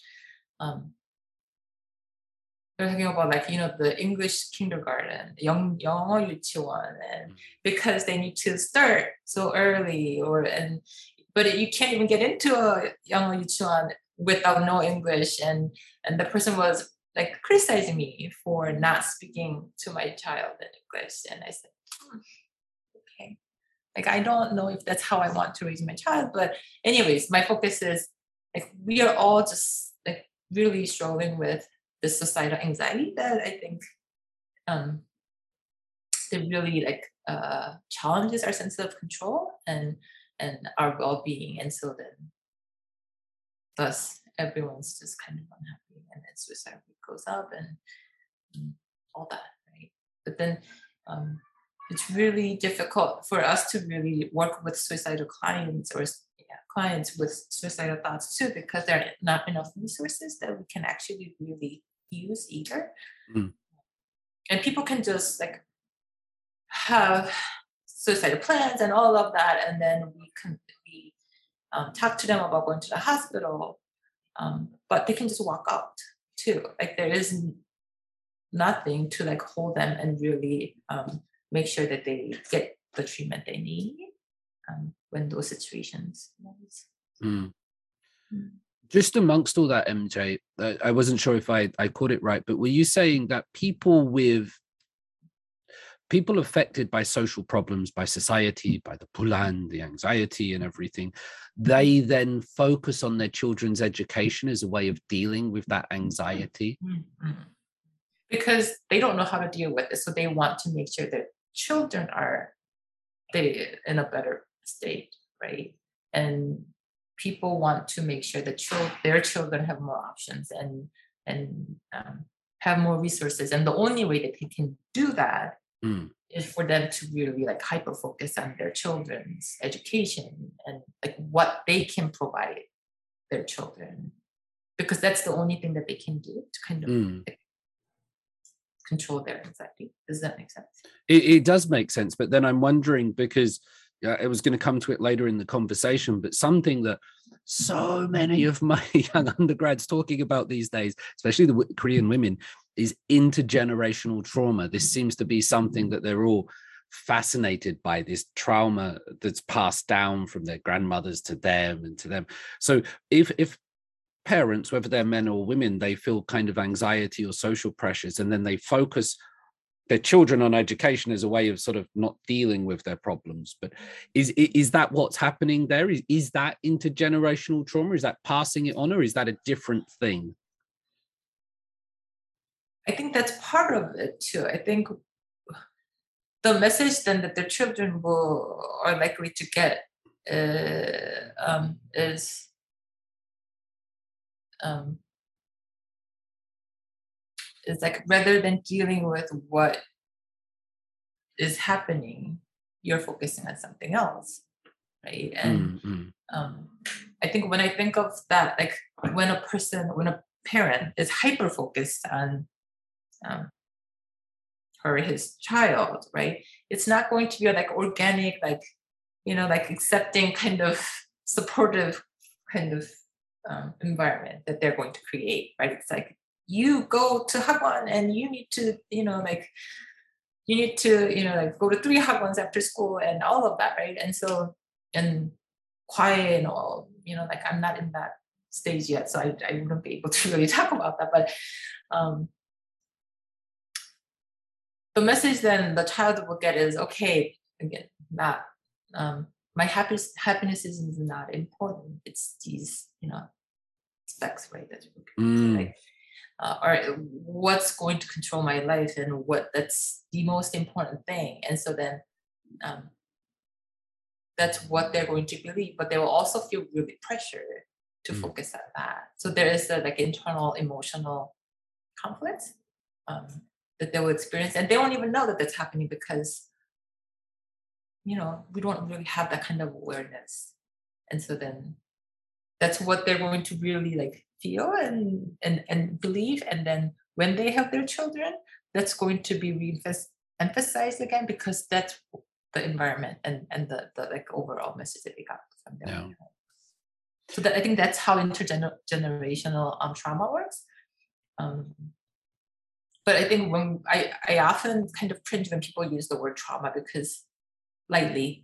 they're talking about, like, you know, the English kindergarten, 영어 유치원, and because they need to start so early, but you can't even get into a 영어 유치원 without no English. And the person was, like, criticizing me for not speaking to my child in English. And I said, okay, like, I don't know if that's how I want to raise my child. But anyways, my focus is, like, we are all just, like, really struggling with this societal anxiety that I think that really, like, challenges our sense of control and our well-being. And so then, thus, everyone's just kind of unhappy, and then suicide rate goes up and all that, right? But then it's really difficult for us to really work with suicidal clients or clients with suicidal thoughts too, because there are not enough resources that we can actually really use either. And people can just, like, have suicidal plans and all of that, and then we talk to them about going to the hospital, but they can just walk out too. Like, there is nothing to, like, hold them and really make sure that they get the treatment they need when those situations arise. Just amongst all that, MJ, I wasn't sure if I caught it right, but were you saying that people affected by social problems, by society, by the bulan, the anxiety and everything, they then focus on their children's education as a way of dealing with that anxiety? Because they don't know how to deal with it. So they want to make sure their children are in a better state, right? And people want to make sure that their children have more options and have more resources. And the only way that they can do that is for them to really, like, hyper focus on their children's education and, like, what they can provide their children, because that's the only thing that they can do to kind of like, control their anxiety. Does that make sense? It does make sense, but then I'm wondering, because I was going to come to it later in the conversation, but something that so many of my young undergrads talking about these days, especially the Korean women, is intergenerational trauma. This seems to be something that they're all fascinated by, this trauma that's passed down from their grandmothers to them and to them. So if parents, whether they're men or women, they feel kind of anxiety or social pressures, and then they focus their children on education as a way of sort of not dealing with their problems. But is that what's happening there? Is that intergenerational trauma? Is that passing it on, or is that a different thing? I think that's part of it too. I think the message then that their children are likely to get is it's like, rather than dealing with what is happening, you're focusing on something else, right? And I think when I think of that, like when a parent is hyper focused on her or his child, right? It's not going to be like organic, like, you know, like accepting kind of supportive kind of environment that they're going to create, right? It's like, you go to Hagwon and you need to, you know, like, you need to, you know, like go to 3 Hagwons after school and all of that, right? And so, and quiet and all, you know, like I'm not in that stage yet, so I wouldn't be able to really talk about that. But the message then the child will get is, okay, again, not my happiness is not important. It's these, you know, specs, right? That's like, or what's going to control my life and what, that's the most important thing. And so then that's what they're going to believe, but they will also feel really pressured to focus on that. So there is the like internal emotional conflict that they will experience, and they don't even know that that's happening because, you know, we don't really have that kind of awareness. And so then that's what they're going to really like feel and believe. And then when they have their children, that's going to be re-emphasized again, because that's the environment and the like overall message that they got from their parents. So that, I think that's how intergenerational trauma works. But I think when I often kind of cringe when people use the word trauma because I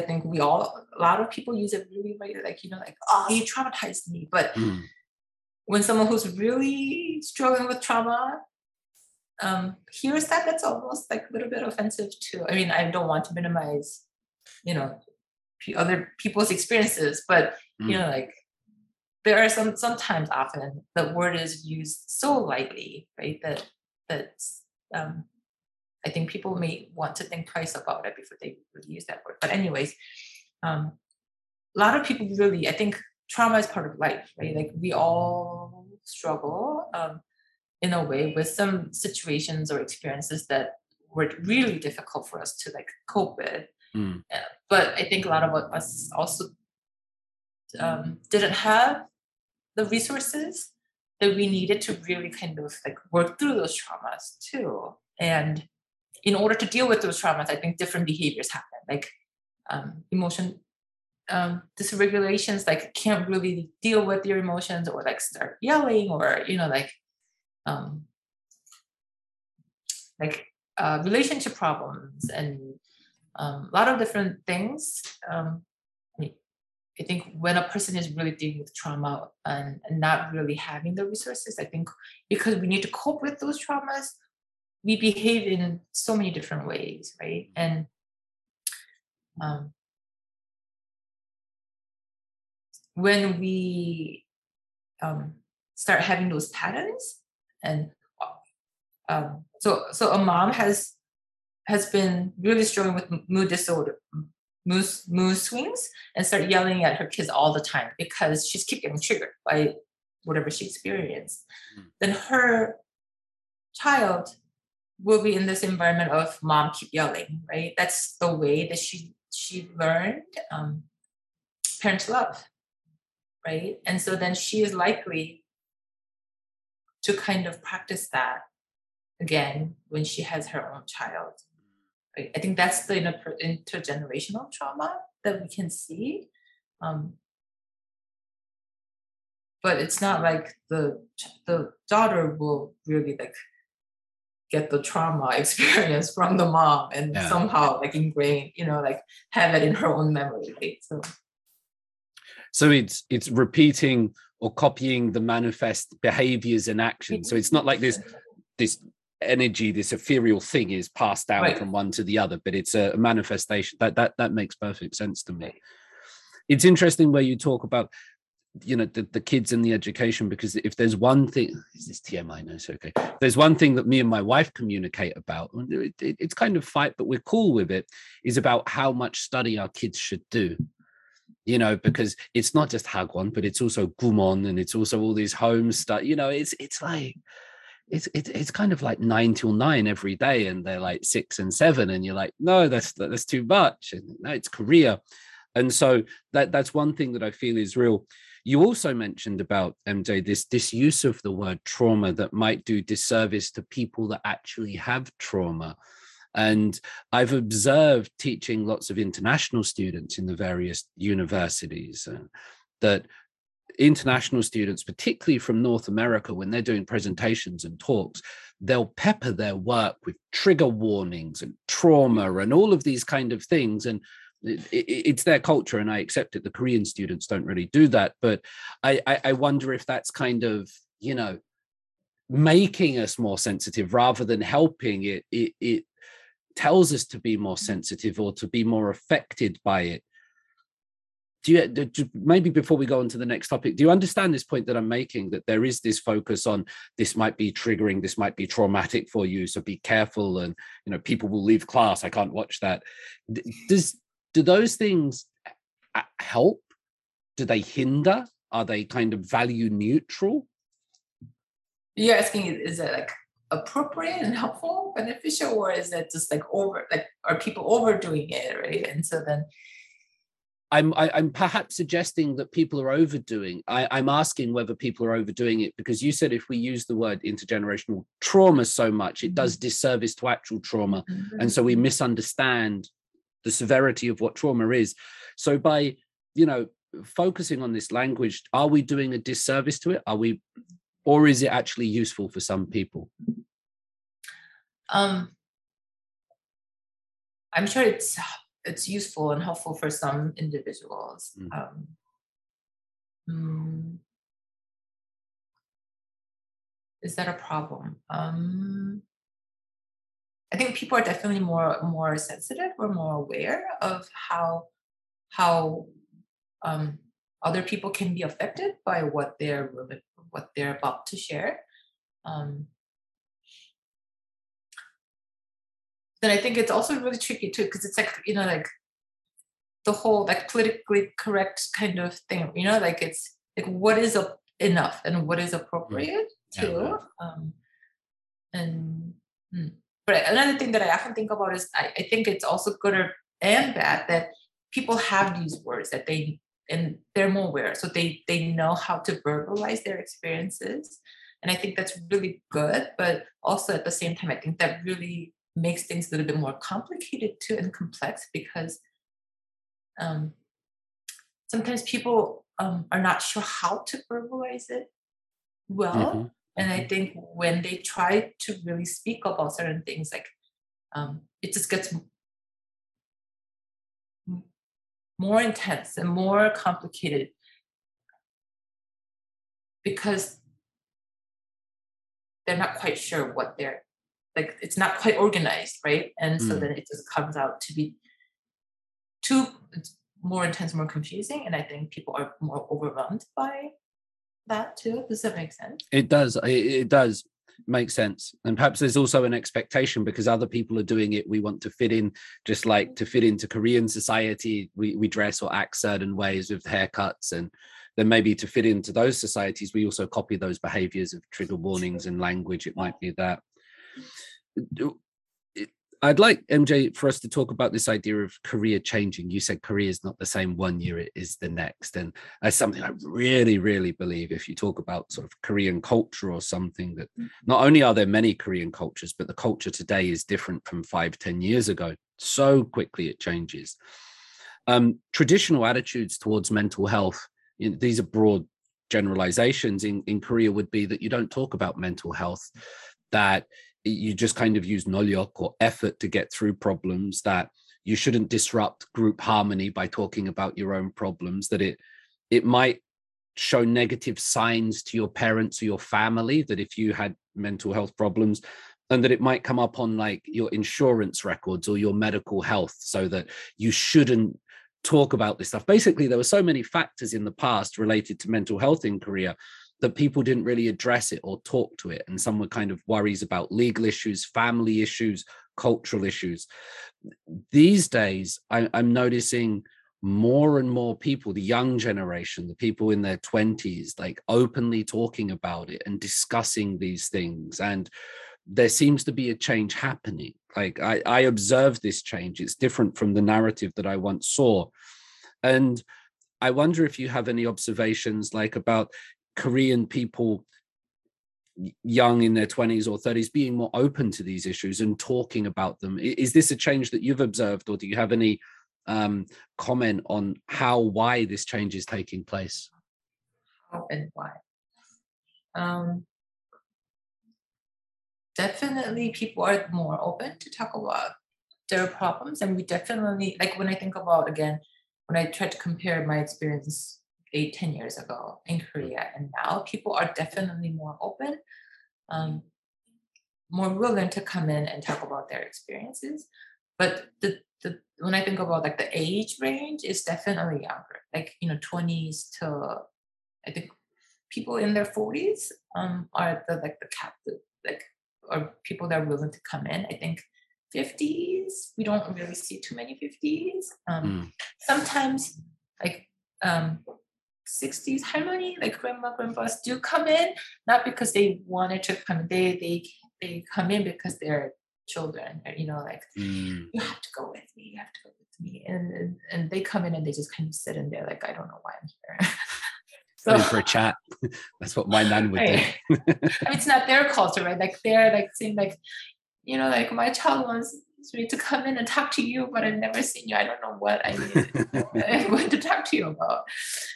think a lot of people use it really lightly, like, you know, like, oh, you traumatized me. But when someone who's really struggling with trauma hears that, that's almost like a little bit offensive too. I mean, I don't want to minimize, you know, other people's experiences, but you know, like there are sometimes often the word is used so lightly, right? That's I think people may want to think twice about it before they would use that word. But anyways, a lot of people really, I think trauma is part of life, right? Like we all struggle in a way with some situations or experiences that were really difficult for us to like cope with. But I think a lot of us also didn't have the resources that we needed to really kind of like work through those traumas too. And in order to deal with those traumas, I think different behaviors happen, like emotion dysregulations, like can't really deal with your emotions or like start yelling, or, you know, like relationship problems and a lot of different things. I think when a person is really dealing with trauma and not really having the resources, I think because we need to cope with those traumas, we behave in so many different ways, right? And when we start having those patterns, and so a mom has been really struggling with mood swings, and start yelling at her kids all the time because she's keep getting triggered by whatever she experienced. Then her child will be in this environment of mom keep yelling, right? That's the way that she learned parents' love, right? And so then she is likely to kind of practice that again when she has her own child. Right? I think that's the intergenerational trauma that we can see. But it's not like the daughter will really like get the trauma experience from the mom and somehow like ingrained, you know, like have it in her own memory, right? So it's repeating or copying the manifest behaviors and actions. So it's not like this energy, this ethereal thing is passed down from one to the other, but it's a manifestation. That makes perfect sense to me. It's interesting where you talk about you know, the kids and the education, because if there's one thing, is this TMI? No, it's okay. There's one thing that me and my wife communicate about, it's kind of fight, but we're cool with it, is about how much study our kids should do, you know, because it's not just Hagwon, but it's also Gumon, and it's also all these home stuff, you know, it's like, it's kind of like 9 till 9 every day, and they're like 6 and 7, and you're like, no, that's too much. And no, it's Korea. And so that's one thing that I feel is real. You also mentioned about, MJ, this use of the word trauma that might do disservice to people that actually have trauma. And I've observed, teaching lots of international students in the various universities, that international students, particularly from North America, when they're doing presentations and talks, they'll pepper their work with trigger warnings and trauma and all of these kind of things. And it's their culture, and I accept it. The Korean students don't really do that, but I wonder if that's kind of, you know, making us more sensitive rather than helping it. It tells us to be more sensitive or to be more affected by it. Do you, maybe before we go on to the next topic, do you understand this point that I'm making, that there is this focus on this might be triggering, this might be traumatic for you, so be careful, and, you know, people will leave class, I can't watch that. Do those things help? Do they hinder? Are they kind of value neutral? You're asking, is it like appropriate and helpful, beneficial, or is it just like are people overdoing it, right? And so then I'm perhaps suggesting that people are overdoing. I'm asking whether people are overdoing it, because you said if we use the word intergenerational trauma so much, it does disservice to actual trauma. Mm-hmm. And so we misunderstand the severity of what trauma is. So by, you know, focusing on this language, are we doing a disservice to it? Or is it actually useful for some people? I'm sure it's useful and helpful for some individuals. Mm. Is that a problem? I think people are definitely more sensitive or more aware of how other people can be affected by what they're about to share. Then I think it's also really tricky too, because it's like, you know, like the whole like politically correct kind of thing, you know, like it's like what is enough and what is appropriate too. Yeah. But another thing that I often think about is I think it's also good and bad that people have these words that they're more aware. So they know how to verbalize their experiences. And I think that's really good. But also at the same time, I think that really makes things a little bit more complicated too and complex, because sometimes people are not sure how to verbalize it well. Mm-hmm. And I think when they try to really speak about certain things, like it just gets more intense and more complicated, because they're not quite sure what they're like, it's not quite organized, right? And so then it just comes out to be too more intense, more confusing. And I think people are more overwhelmed by that too. Does that make sense? It does make sense. And perhaps there's also an expectation, because other people are doing it, we want to fit in, just like to fit into Korean society, we dress or act certain ways with haircuts, and then maybe to fit into those societies, we also copy those behaviors of trigger warnings and language. It might be that. I'd like, MJ, for us to talk about this idea of career changing. You said career is not the same one year, it is the next. And that's something I really, really believe. If you talk about sort of Korean culture or something, that not only are there many Korean cultures, but the culture today is different from 5-10 years ago. So quickly it changes. Traditional attitudes towards mental health, you know, these are broad generalizations in Korea, would be that you don't talk about mental health, that you just kind of use nolyok or effort to get through problems, that you shouldn't disrupt group harmony by talking about your own problems, that it might show negative signs to your parents or your family that if you had mental health problems, and that it might come up on like your insurance records or your medical health, so that you shouldn't talk about this stuff. Basically, there were so many factors in the past related to mental health in Korea that people didn't really address it or talk to it. And some were kind of worries about legal issues, family issues, cultural issues. These days, I'm noticing more and more people, the young generation, the people in their 20s, like openly talking about it and discussing these things. And there seems to be a change happening. Like I observed this change. It's different from the narrative that I once saw. And I wonder if you have any observations like about Korean people young in their 20s or 30s being more open to these issues and talking about them. Is this a change that you've observed, or do you have any comment on why this change is taking place? How and why? Definitely people are more open to talk about their problems. And we definitely, like when I think about, again, when I try to compare my experience 8-10 years ago in Korea and now, people are definitely more open, more willing to come in and talk about their experiences. But the when I think about like the age range, it's definitely younger, like, you know, 20s to, I think people in their 40s are the cap, like, or people that are willing to come in. I think 50s, we don't really see too many 50s. Sometimes like 60s harmony, like grandma, grandpas do come in, not because they wanted to come in. They come in because they're children, you know, like, you have to go with me, and they come in and they just kind of sit in there like, I don't know why I'm here. So for a chat. That's what my nan would do. I mean, it's not their culture, right? Like they're like saying like, you know, like my child wants me to come in and talk to you, but I've never seen you. I don't know what I need to talk to you about.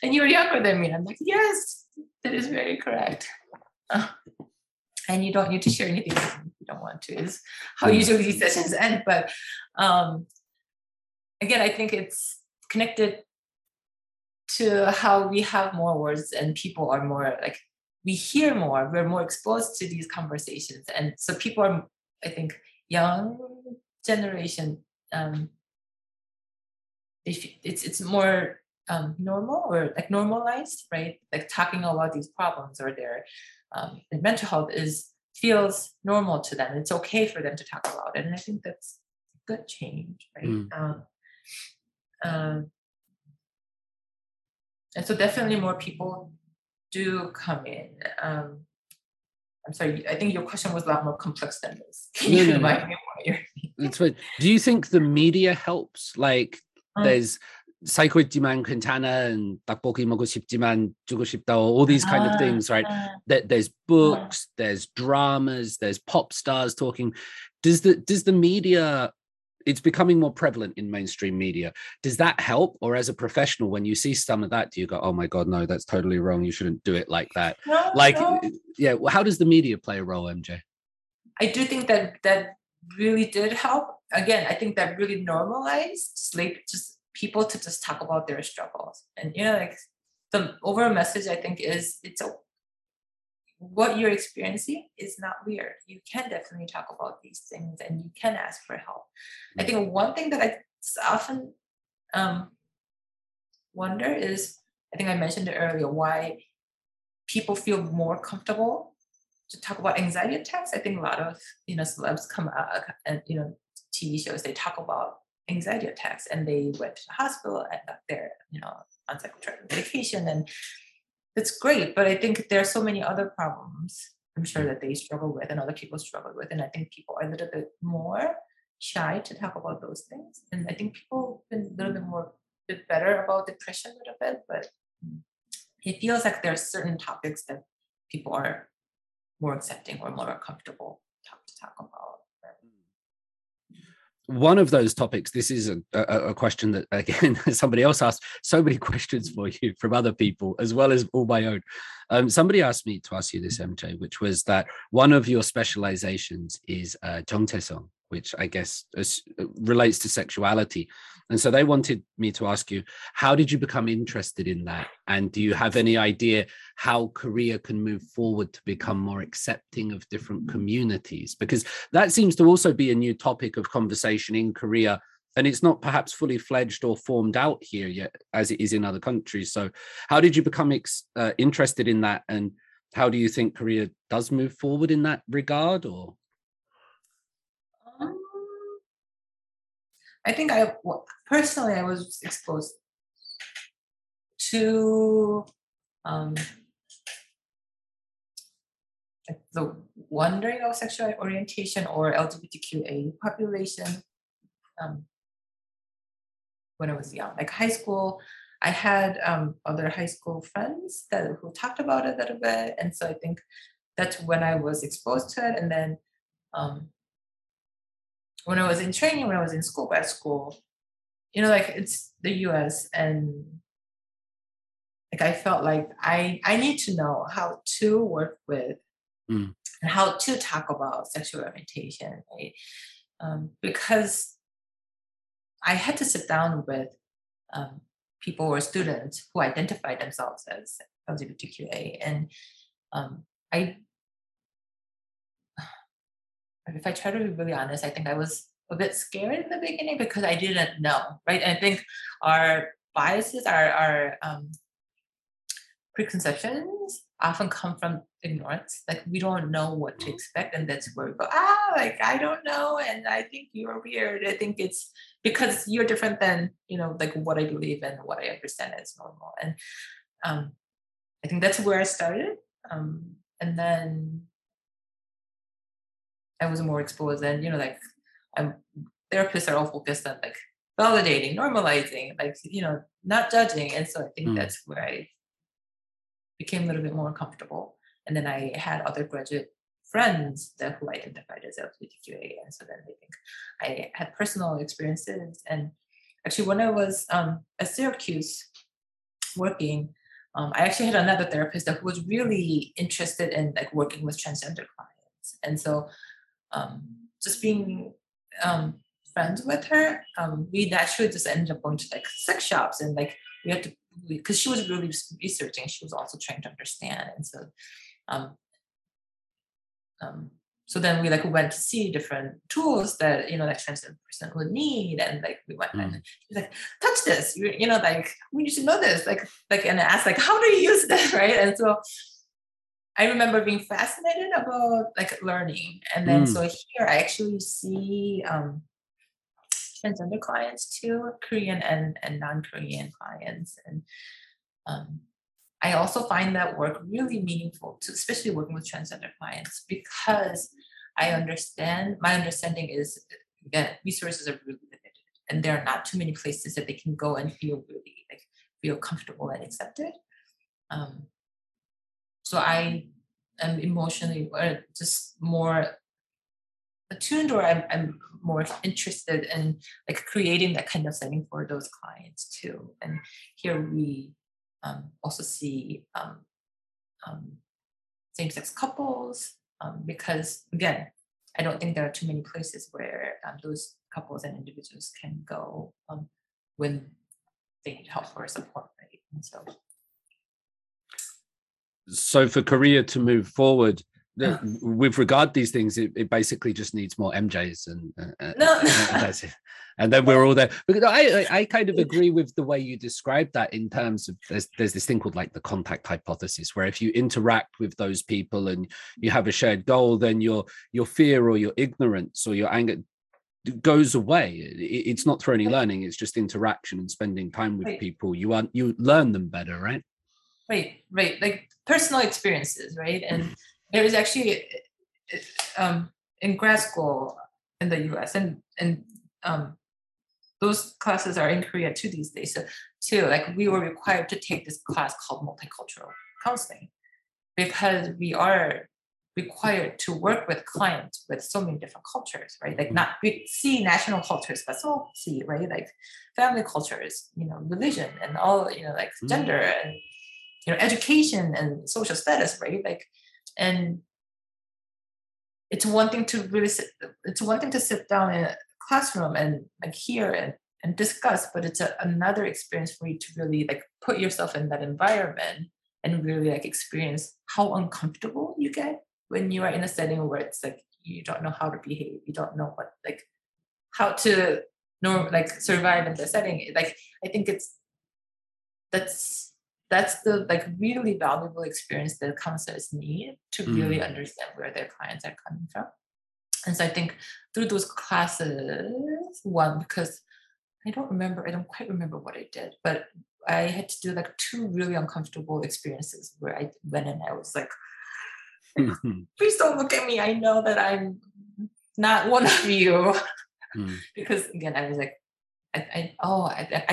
And you're younger than me. And I'm like, yes, that is very correct. And you don't need to share anything if you don't want to, is how usually these sessions end. But again, I think it's connected to how we have more words and people are more like, we hear more, we're more exposed to these conversations. And so people are, I think, young generation, it's more normal or like normalized, right? Like talking about these problems or their mental health feels normal to them. It's okay for them to talk about it, and I think that's a good change, right? And so definitely more people do come in. I'm sorry, I think your question was a lot more complex than this. Can you remind me what you're thinking? That's right. Do you think the media helps? Like there's "살고 있지만 괜찮아" and "닭고기 먹고 싶지만 죽고 싶다", all these kind of things, right? There's books, there's dramas, there's pop stars talking. Does the media, it's becoming more prevalent in mainstream media. Does that help? Or as a professional, when you see some of that, do you go, oh my God, no, that's totally wrong. You shouldn't do it like that. No, like, no. Yeah. Well, how does the media play a role, MJ? I do think that really did help. Again, I think that really normalized like just people to just talk about their struggles. And, you know, like the overall message I think is what you're experiencing is not weird. You can definitely talk about these things and you can ask for help. I think one thing that I often wonder is, I think I mentioned it earlier, why people feel more comfortable to talk about anxiety attacks. I think a lot of, you know, celebs come out and, you know, TV shows, they talk about anxiety attacks and they went to the hospital and got their, you know, on psychotropic medication, and it's great, but I think there are so many other problems I'm sure that they struggle with and other people struggle with. And I think people are a little bit more shy to talk about those things. And I think people have been a little bit better about depression a little bit, but it feels like there are certain topics that people are more accepting or more comfortable to talk about. One of those topics, this is a question that, again, somebody else asked, so many questions for you from other people, as well as all my own. Somebody asked me to ask you this, MJ, which was that one of your specializations is 정체성, which I guess relates to sexuality. And so they wanted me to ask you, how did you become interested in that? And do you have any idea how Korea can move forward to become more accepting of different communities? Because that seems to also be a new topic of conversation in Korea And it's not perhaps fully fledged or formed out here yet, as it is in other countries. So how did you become interested in that? And how do you think Korea does move forward in that regard? Or I think personally, I was exposed to the wondering of sexual orientation or LGBTQA population when I was young, like high school. I had other high school friends who talked about it a little bit, and so I think that's when I was exposed to it. And then when I was in training, when I was in school, grad school, you know, like it's the U.S. and like I felt like I need to know how to work with and how to talk about sexual orientation, right? Because I had to sit down with people or students who identify themselves as LGBTQA, and if I try to be really honest, I think I was a bit scared in the beginning because I didn't know, right? And I think our biases, our preconceptions often come from ignorance. Like we don't know what to expect, and that's where we go, like I don't know, and I think you're weird. I think it's because you're different than, you know, like what I believe and what I understand as normal. And I think that's where I started. And then I was more exposed, and, you know, like therapists are all focused on like validating, normalizing, like, you know, not judging. And so I think that's where I became a little bit more comfortable. And then I had other graduate friends who identified as LGBTQA. And so then I think I had personal experiences. And actually when I was at Syracuse working, I actually had another therapist who was really interested in like working with transgender clients. And so just being friends with her, we naturally just ended up going to like sex shops, and like we had to, because she was really researching, she was also trying to understand. And so so then we like went to see different tools that, you know, that transgender person would need, and like we went and she's like, touch this, you know, like we should know this, like, and I asked like, how do you use this, right? And so I remember being fascinated about like learning. And then so here I actually see transgender clients too, Korean and non-Korean clients. And I also find that work really meaningful, to, especially working with transgender clients, because I understand, my understanding is, again, resources are really limited, and there are not too many places that they can go and feel really, like, feel comfortable and accepted. So I am emotionally, or just more attuned, or I'm more interested in like creating that kind of setting for those clients too. And here we also see same-sex couples, because again, I don't think there are too many places where those couples and individuals can go when they need help or support, right? And so for Korea to move forward, with regard to these things, it basically just needs more MJs, and that's it. And then we're all there. Because I kind of agree with the way you described that, in terms of there's this thing called like the contact hypothesis, where if you interact with those people and you have a shared goal, then your fear or your ignorance or your anger goes away. It's not through any learning; it's just interaction and spending time with people. You learn them better, right? Right. Like personal experiences, right? And there is actually in grad school in the U.S. and those classes are in Korea too these days. So too, like we were required to take this class called multicultural counseling, because we are required to work with clients with so many different cultures, right? Like not we see national cultures, but so see, right? Like family cultures, you know, religion and all, you know, like gender and, you know, education and social status, right? Like. And it's one thing to sit down in a classroom and like hear and discuss, but it's another experience for you to really like put yourself in that environment and really like experience how uncomfortable you get when you are in a setting where it's like, you don't know how to behave. You don't know what, like how to nor like survive in the setting. Like, I think that's the like really valuable experience that counselors need to really understand where their clients are coming from. And so I think through those classes, one, because I don't quite remember what I did, but I had to do like two really uncomfortable experiences where I went and I was like, please don't look at me. I know that I'm not one of you. Because again, I was like, I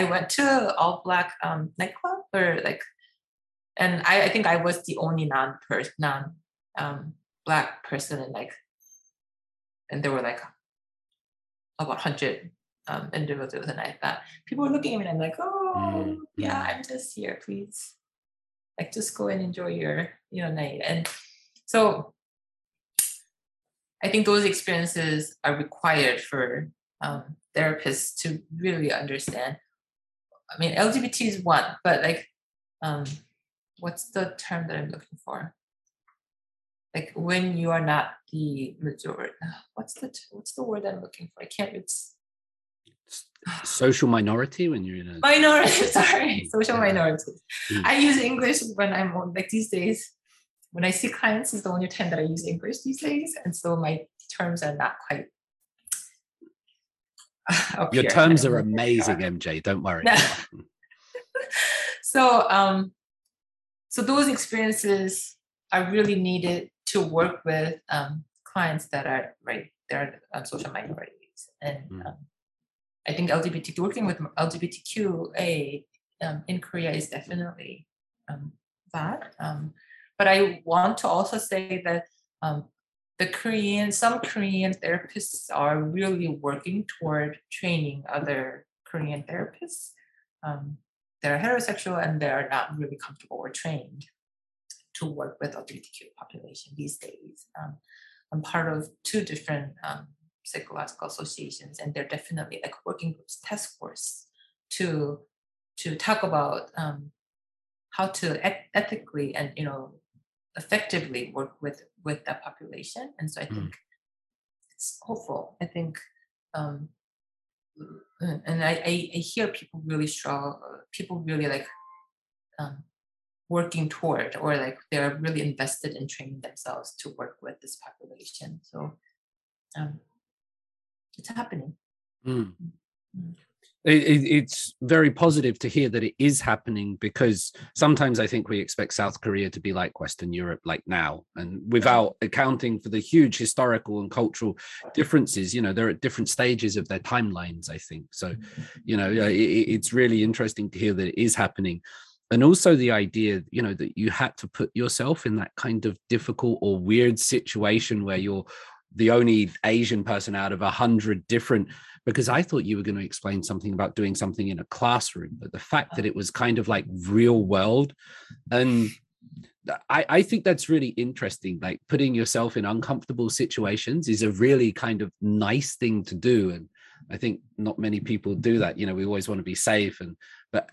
went to all black nightclub or like, and I think I was the only non black person, and like, and there were like about 100 individuals, and I thought people were looking at me and I'm like, yeah, I'm just here, please, like just go and enjoy your night. And so I think those experiences are required for therapists to really understand. I mean, LGBT is one, but like, what's the term that I'm looking for? Like when you are not the majority, what's the word I'm looking for? It's social minority when you're in a minority. Sorry, social minority. I use English when I'm on, like these days. When I see clients, it's the only time that I use English these days, and so my terms are not quite. Your terms are amazing, MJ. Don't worry. So those experiences are really needed to work with clients that are they're social minorities, and I think working with LGBTQA in Korea is definitely that. But I want to also say that some Korean therapists are really working toward training other Korean therapists that are heterosexual and they are not really comfortable or trained to work with LGBTQ population these days. I'm part of two different psychological associations, and they're definitely like working groups, task force to talk about how to ethically and effectively work with that population. And so I think it's hopeful. I think and I hear people really struggle, working toward, or like they're really invested in training themselves to work with this population. So it's happening. It's very positive to hear that it is happening, because sometimes I think we expect South Korea to be like Western Europe, like now, and without accounting for the huge historical and cultural differences. They're at different stages of their timelines, I think. So, it's really interesting to hear that it is happening. And also the idea, that you had to put yourself in that kind of difficult or weird situation where you're the only Asian person out of 100 different, because I thought you were going to explain something about doing something in a classroom, but the fact that it was kind of like real world. And I think that's really interesting. Like putting yourself in uncomfortable situations is a really kind of nice thing to do. And I think not many people do that. We always want to be safe, but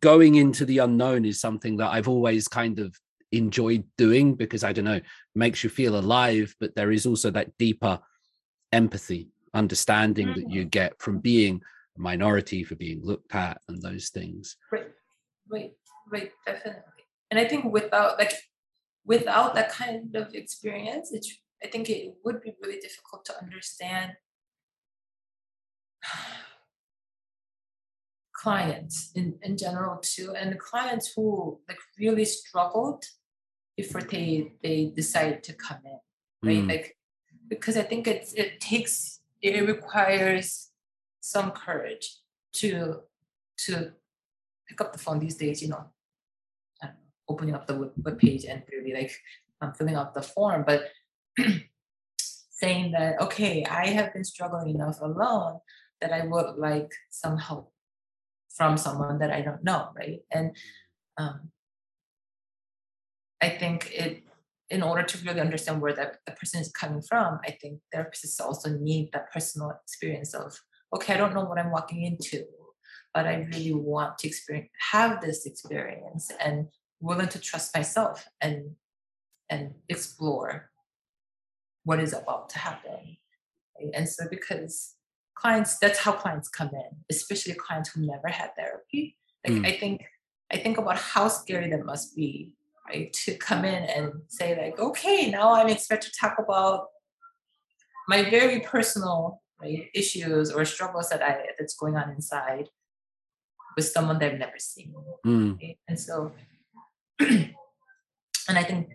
going into the unknown is something that I've always kind of enjoyed doing, because I don't know, makes you feel alive, but there is also that deeper empathy, understanding that you get from being a minority, for being looked at, and those things. Right, definitely. And I think without that kind of experience, I think it would be really difficult to understand clients in general too, and the clients who like really struggled before they decided to come in, right? Like, because I think it requires some courage to pick up the phone these days, opening up the web page and really like filling out the form, but saying that, okay, I have been struggling enough alone that I would like some help from someone that I don't know, right? And I think in order to really understand where the person is coming from, I think therapists also need that personal experience of, okay, I don't know what I'm walking into, but I really want to have this experience and willing to trust myself and explore what is about to happen. And so because clients, that's how clients come in, especially clients who never had therapy. Like, I think about how scary that must be, right? To come in and say like, okay, now I'm expected to talk about my very personal, right, issues or struggles that that's going on inside with someone that I've never seen. Right? And so, and I think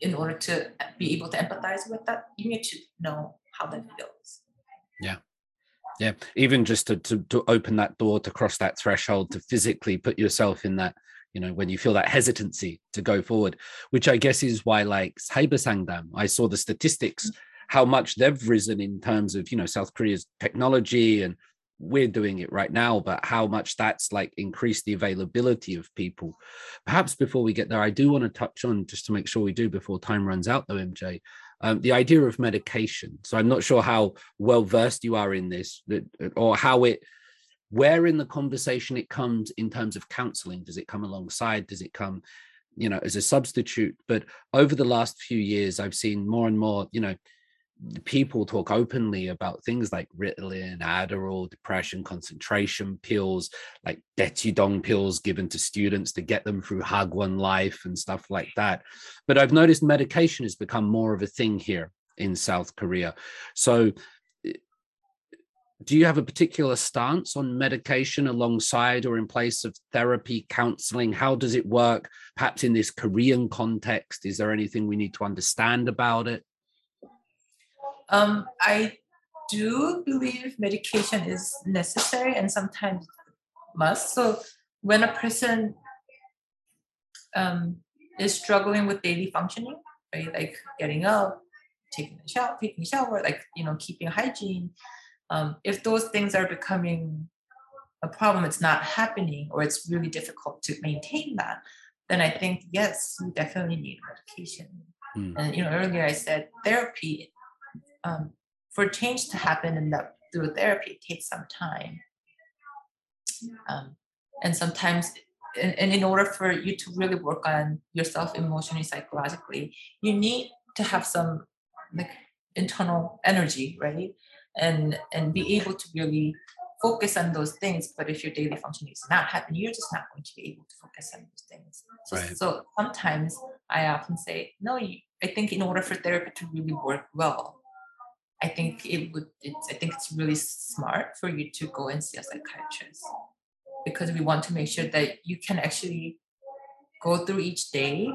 in order to be able to empathize with that, you need to know how that feels. Yeah. Yeah. Even just to open that door, to cross that threshold, to physically put yourself in that, you know, when you feel that hesitancy to go forward, which I guess is why, like, Cybersangdam, I saw the statistics, how much they've risen in terms of, you know, South Korea's technology, and we're doing it right now, but how much that's like increased the availability of people. Perhaps before we get there, I do want to touch on, just to make sure we do before time runs out though, MJ, the idea of medication. So I'm not sure how well versed you are in this, or how it, where in the conversation it comes in terms of counseling. Does it come alongside? Does it come, you know, as a substitute? But over the last few years, I've seen more and more, you know, people talk openly about things like Ritalin, Adderall, depression, concentration pills, like Daetidong pills given to students to get them through Hagwon life and stuff like that. But I've noticed medication has become more of a thing here in South Korea. So do you have a particular stance on medication alongside or in place of therapy, counseling? How does it work? Perhaps in this Korean context, is there anything we need to understand about it? I do believe medication is necessary and sometimes must. So when a person is struggling with daily functioning, right, like getting up, taking a shower, like, you know, keeping hygiene, if those things are becoming a problem, it's not happening, or it's really difficult to maintain that, then I think, yes, you definitely need medication. And, you know, earlier I said therapy. For change to happen in that, through therapy, it takes some time, and sometimes, and in order for you to really work on yourself emotionally, psychologically, you need to have some like internal energy, right, and be able to really focus on those things. But if your daily functioning is not happening, you're just not going to be able to focus on those things. So sometimes I often say, no, I think in order for therapy to really work well, I think it's really smart for you to go and see a psychiatrist, because we want to make sure that you can actually go through each day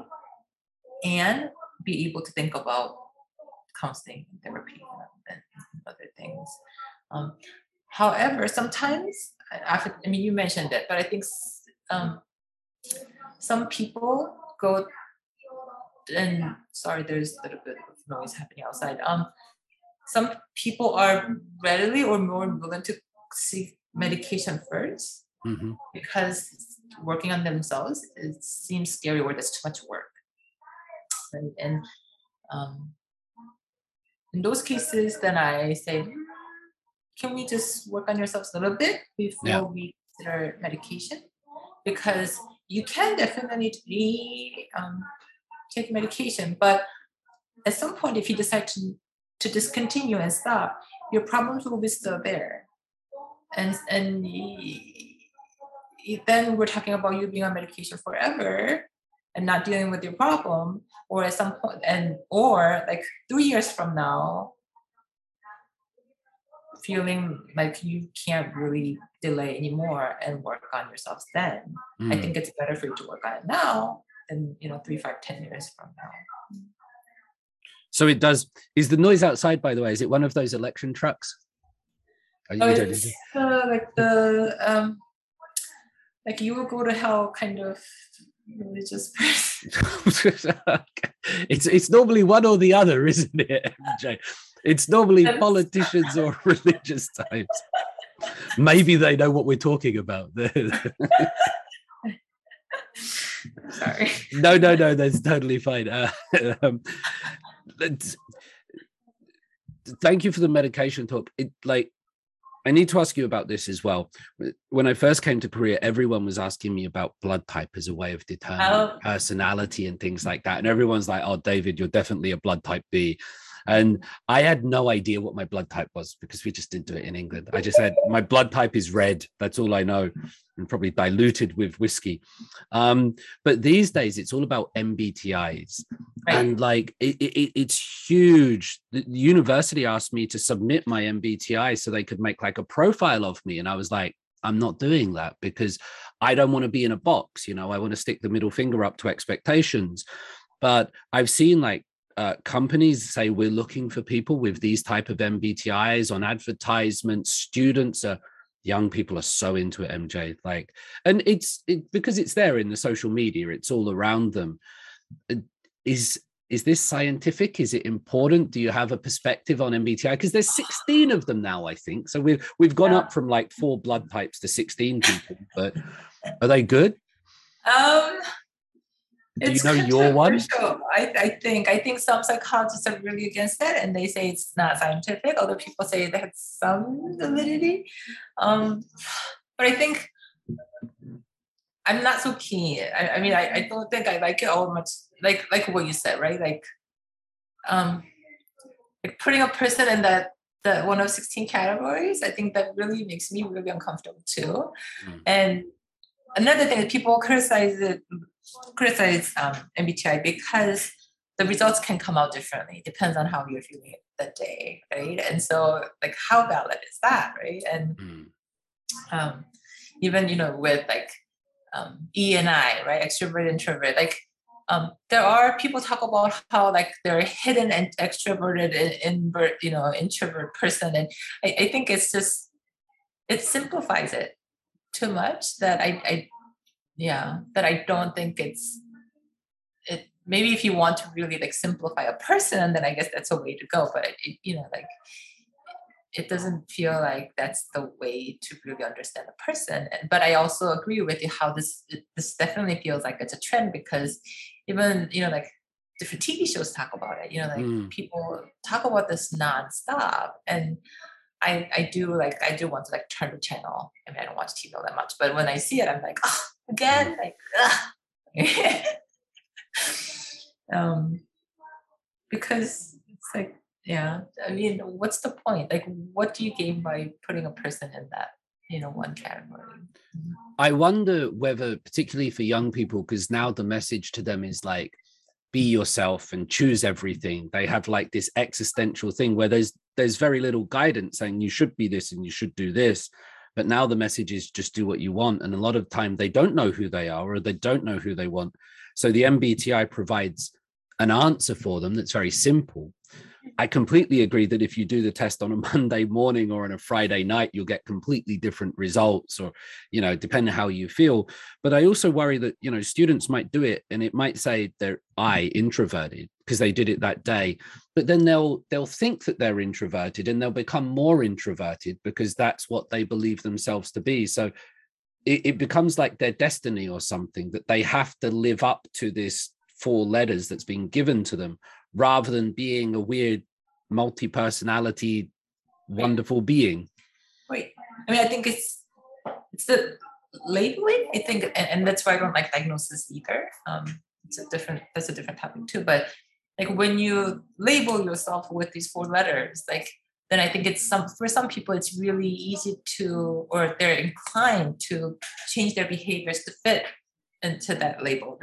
and be able to think about counseling and therapy and other things. However, sometimes, I mean, you mentioned it, but I think some people go, and sorry, there's a little bit of noise happening outside. Some people are readily or more willing to seek medication first because working on themselves, it seems scary, or that's too much work. And in those cases, then I say, can we just work on yourselves a little bit before we consider medication? Because you can definitely take medication, but at some point, if you decide to discontinue and stop, your problems will be still there. And then we're talking about you being on medication forever and not dealing with your problem, or at some point, or like 3 years from now, feeling like you can't really delay anymore and work on yourselves then. I think it's better for you to work on it now than, you know, 3, 5, 10 years from now. So it does. Is the noise outside, by the way? Is it one of those election trucks? Like the like you will go to hell kind of religious person. It's normally one or the other, isn't it, MJ? It's normally politicians or religious types. Maybe they know what we're talking about. Sorry. No. That's totally fine. Thank you for the medication talk. I need to ask you about this as well. When I first came to Korea, everyone was asking me about blood type as a way of determining personality and things like that. And everyone's like, oh, David, you're definitely a blood type B. And I had no idea what my blood type was because we just didn't do it in England. I just had, my blood type is red. That's all I know, and probably diluted with whiskey. But these days it's all about MBTIs. Right. And like, it's huge. The university asked me to submit my MBTI so they could make like a profile of me. And I was like, I'm not doing that because I don't want to be in a box. You know, I want to stick the middle finger up to expectations. But I've seen like companies say, we're looking for people with these type of MBTIs on advertisements. Students are, young people are so into it, MJ. Like, and it's because it's there in the social media, it's all around them. Is this scientific? Is it important? Do you have a perspective on MBTI? Because there's 16 of them now, I think. So we've gone up from like 4 blood types to 16 people, but are they good? Do you know your one? I think some psychologists are really against it, and they say it's not scientific. Other people say it has some validity. But I think I'm not so keen. I mean, I don't think I like it all much. Like what you said, right? Like putting a person in that one of 16 categories, I think that really makes me really uncomfortable too. Mm. And another thing is people criticize MBTI because the results can come out differently. It depends on how you're feeling that day, right? And so like, how valid is that, right? And even, you know, with like E and I, right? Extrovert, introvert, like, there are people talk about how like they're hidden and extroverted and introvert person, and I think it's just it simplifies it too much that I don't think it. Maybe if you want to really like simplify a person, then I guess that's a way to go. But it doesn't feel like that's the way to really understand a person. But I also agree with you how this definitely feels like it's a trend because even, like different TV shows talk about it, people talk about this nonstop. And I do want to like turn the channel. I mean, I don't watch TV all that much, but when I see it, I'm like, oh, again, like, because it's like, yeah. I mean, what's the point? Like, what do you gain by putting a person in that, one category? I wonder whether, particularly for young people, because now the message to them is like, be yourself and choose everything. They have like this existential thing where there's very little guidance saying you should be this and you should do this. But now the message is just do what you want. And a lot of time they don't know who they are or they don't know who they want. So the MBTI provides an answer for them that's very simple. I completely agree that if you do the test on a Monday morning or on a Friday night, you'll get completely different results or, depending on how you feel. But I also worry that, students might do it and it might say they're introverted because they did it that day, but then they'll think that they're introverted and they'll become more introverted because that's what they believe themselves to be. So it becomes like their destiny or something that they have to live up to this 4 letters that's been given to them, rather than being a weird multi-personality, wonderful being. Right. I mean, I think it's the labeling, I think, and that's why I don't like diagnosis either. That's a different topic too. But like when you label yourself with these 4 letters, like then I think for some people, it's really easy to, or they're inclined to change their behaviors to fit into that label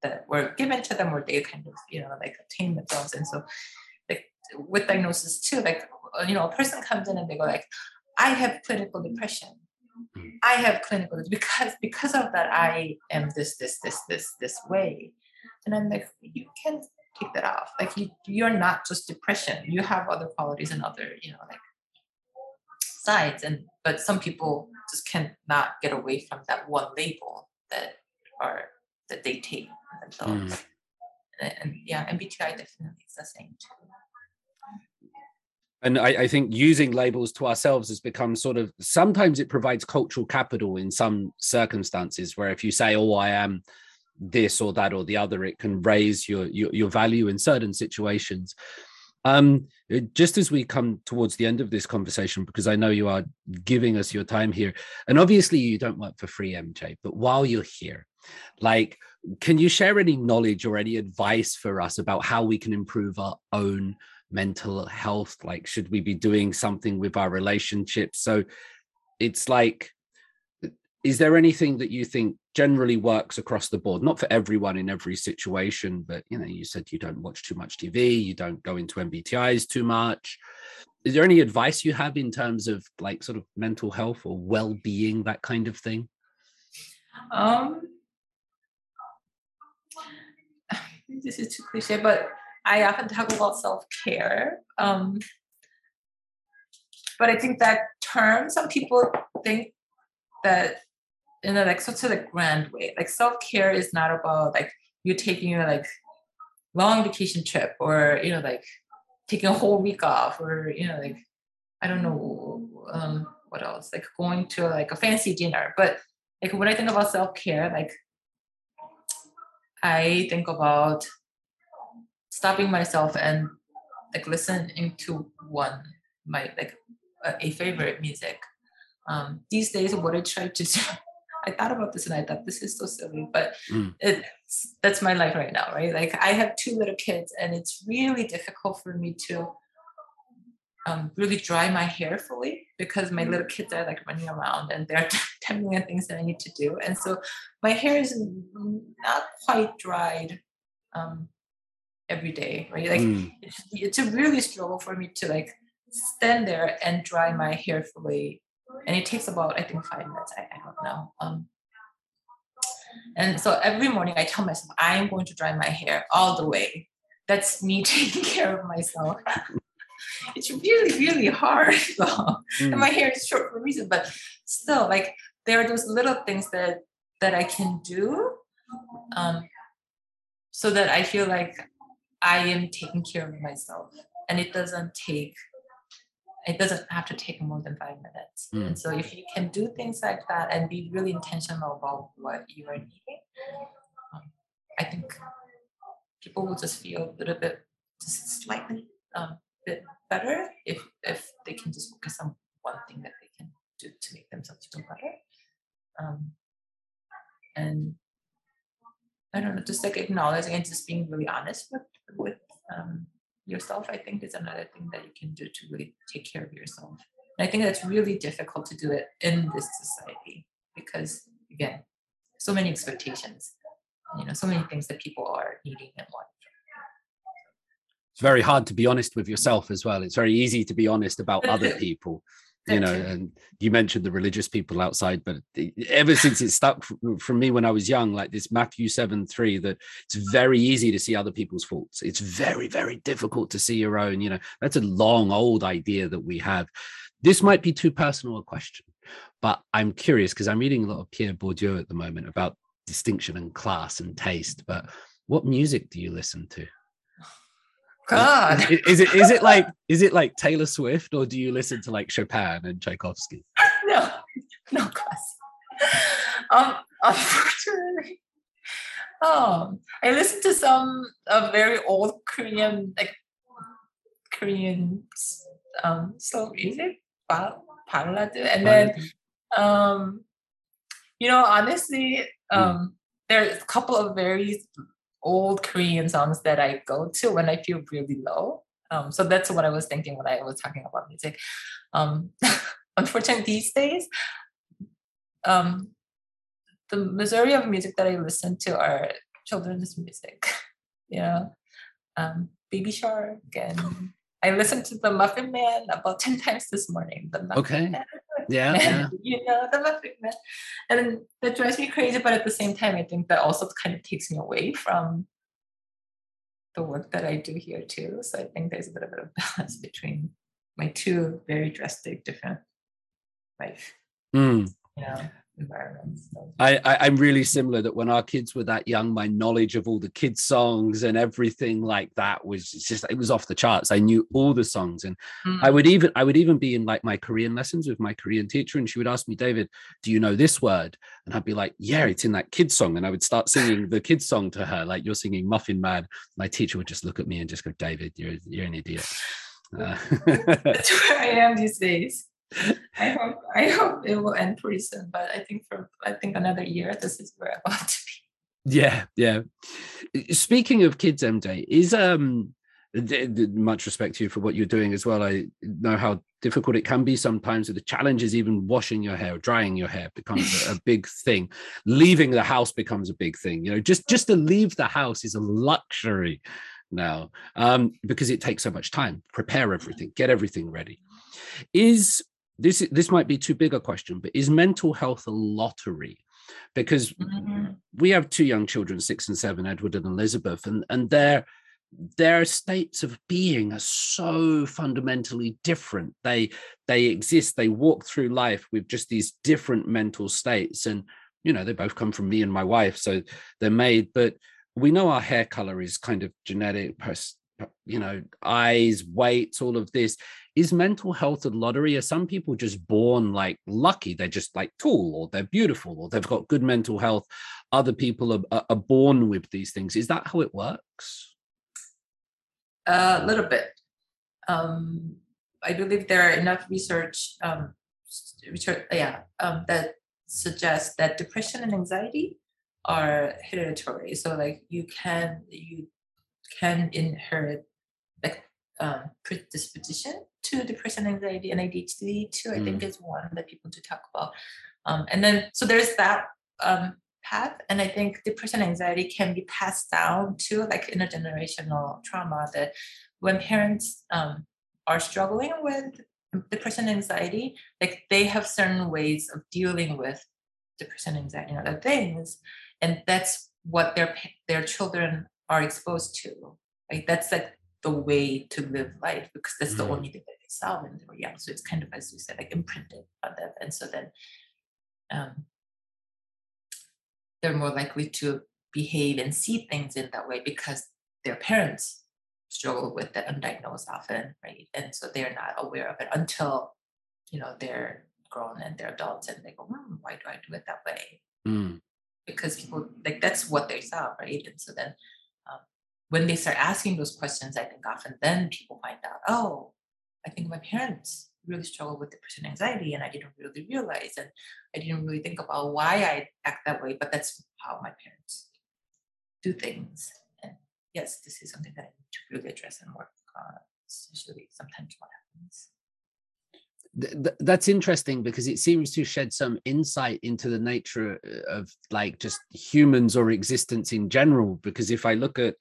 that were given to them, or they kind of, attain themselves. And so like with diagnosis too, like, a person comes in and they go like, I have clinical depression. I have clinical, because of that, I am this way. And I'm like, you can't take that off. Like you're not just depression. You have other qualities and other, sides. But some people just cannot get away from that one label that they take themselves. And yeah, MBTI definitely is the same too. And I think using labels to ourselves has become sort of, sometimes it provides cultural capital in some circumstances where if you say, oh, I am this or that or the other, it can raise your value in certain situations. Just as we come towards the end of this conversation, because I know you are giving us your time here, and obviously you don't work for free, MJ, but while you're here, like Can you share any knowledge or any advice for us about how we can improve our own mental health? Like, should we be doing something with our relationships? So it's like, is there anything that you think generally works across the board? Not for everyone in every situation, but, you know, you said you don't watch too much TV, you don't go into MBTIs too much. Is there any advice you have in terms of like sort of mental health or well-being, that kind of thing? This is too cliche, but I often talk about self-care. But I think that term, some people think that in a like such a grand way, like self-care is not about like you taking a like long vacation trip or, you know, like taking a whole week off or, you know, like, I don't know, what else, like going to like a fancy dinner. But like when I think about self-care, like I think about stopping myself and like listening to a favorite music. These days, what I try to do, I thought about this and I thought this is so silly, but that's my life right now, right? Like I have two little kids and it's really difficult for me to really dry my hair fully because my little kids are like running around and they're 10 million things that I need to do. And so my hair is not quite dried every day, right? Like it's a really struggle for me to like stand there and dry my hair fully. And it takes about, I think, 5 minutes. I don't know. And so every morning I tell myself, I'm going to dry my hair all the way. That's me taking care of myself. It's really, really hard. And my hair is short for a reason, but still, like, there are those little things that I can do so that I feel like I am taking care of myself. And it doesn't have to take more than 5 minutes. And so if you can do things like that and be really intentional about what you are needing, I think people will just feel a little bit, just slightly bit better if they can just focus on one thing that they can do to make themselves feel better. And I don't know, just like acknowledging and just being really honest with yourself, I think is another thing that you can do to really take care of yourself. And I think that's really difficult to do it in this society because, again, so many expectations, you know, so many things that people are needing and wanting. It's very hard to be honest with yourself as well. It's very easy to be honest about other people, you know, and you mentioned the religious people outside, but ever since it stuck for me when I was young, like this Matthew 7:3, that it's very easy to see other people's faults. It's very, very difficult to see your own, you know. That's a long old idea that we have. This might be too personal a question, but I'm curious because I'm reading a lot of Pierre Bourdieu at the moment about distinction and class and taste, but what music do you listen to? God, is it like Taylor Swift, or do you listen to like Chopin and Tchaikovsky? No, class. Unfortunately, I listen to some very old Korean soul music, ballad, and then you know, honestly, there's a couple of very old Korean songs that I go to when I feel really low. So that's what I was thinking when I was talking about music. Unfortunately, these days, the majority of music that I listen to are children's music. You know, Baby Shark, and I listened to The Muffin Man about 10 times this morning. The Muffin Man. Yeah. You know, the Muffin Man. And that drives me crazy, but at the same time, I think that also kind of takes me away from the work that I do here too. So I think there's a little bit of balance between my two very drastic different life, you know, environments. So. I'm really similar that when our kids were that young, my knowledge of all the kids' songs and everything like that was just, it was off the charts. I knew all the songs, and I would even be in like my Korean lessons with my Korean teacher, and she would ask me, David, do you know this word? And I'd be like, yeah, it's in that kid's song. And I would start singing the kid's song to her, like, you're singing Muffin Man. My teacher would just look at me and just go, David, you're an idiot. That's where I am these days. I hope it will end pretty soon, but I think another year, this is where I want to be. Yeah. Speaking of kids, MJ, is much respect to you for what you're doing as well. I know how difficult it can be sometimes. The challenge is even washing your hair, drying your hair becomes a big thing. Leaving the house becomes a big thing. You know, just to leave the house is a luxury now, because it takes so much time. Prepare everything, get everything ready. Is this might be too big a question, but is mental health a lottery? Because we have two young children, 6 and 7, Edward and Elizabeth, and their states of being are so fundamentally different. They exist, they walk through life with just these different mental states. And, you know, they both come from me and my wife, so they're made. But we know our hair color is kind of genetic, you know, eyes, weights, all of this. Is mental health a lottery? Are some people just born like lucky? They're just like tall, or they're beautiful, or they've got good mental health. Other people are born with these things. Is that how it works? A little bit. I believe there are enough research that suggests that depression and anxiety are hereditary. So like you can inherit like predisposition to depression, anxiety, and ADHD too. I think is one that people do talk about. And then so there's that path, and I think depression, anxiety can be passed down to like intergenerational trauma. That when parents are struggling with depression, anxiety, like they have certain ways of dealing with depression, anxiety, and other things, and that's what their children are exposed to. Like that's like the way to live life, because that's the only thing that they saw when they were young. So it's kind of, as you said, like imprinted on them, and so then they're more likely to behave and see things in that way because their parents struggle with that undiagnosed often, right? And so they're not aware of it until, you know, they're grown and they're adults, and they go, why do I do it that way? Because people, like, that's what they saw, right? And so then when they start asking those questions, I think often then people find out, oh, I think my parents really struggled with depression, anxiety, and I didn't really realize, and I didn't really think about why I act that way, but that's how my parents do things. And yes, this is something that I need to really address and work on. It's usually sometimes what happens. That's interesting, because it seems to shed some insight into the nature of like just humans or existence in general. Because if I look at,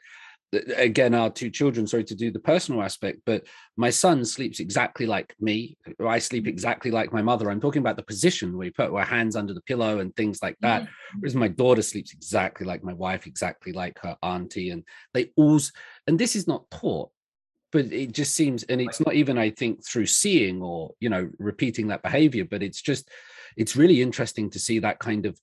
again, our two children, sorry to do the personal aspect, but my son sleeps exactly like me. I sleep exactly like my mother. I'm talking about the position where we put our hands under the pillow and things like that. Whereas my daughter sleeps exactly like my wife, exactly like her auntie. And they all, and this is not taught, but it just seems, and it's not even, I think, through seeing or, you know, repeating that behavior, but it's just, it's really interesting to see that kind of,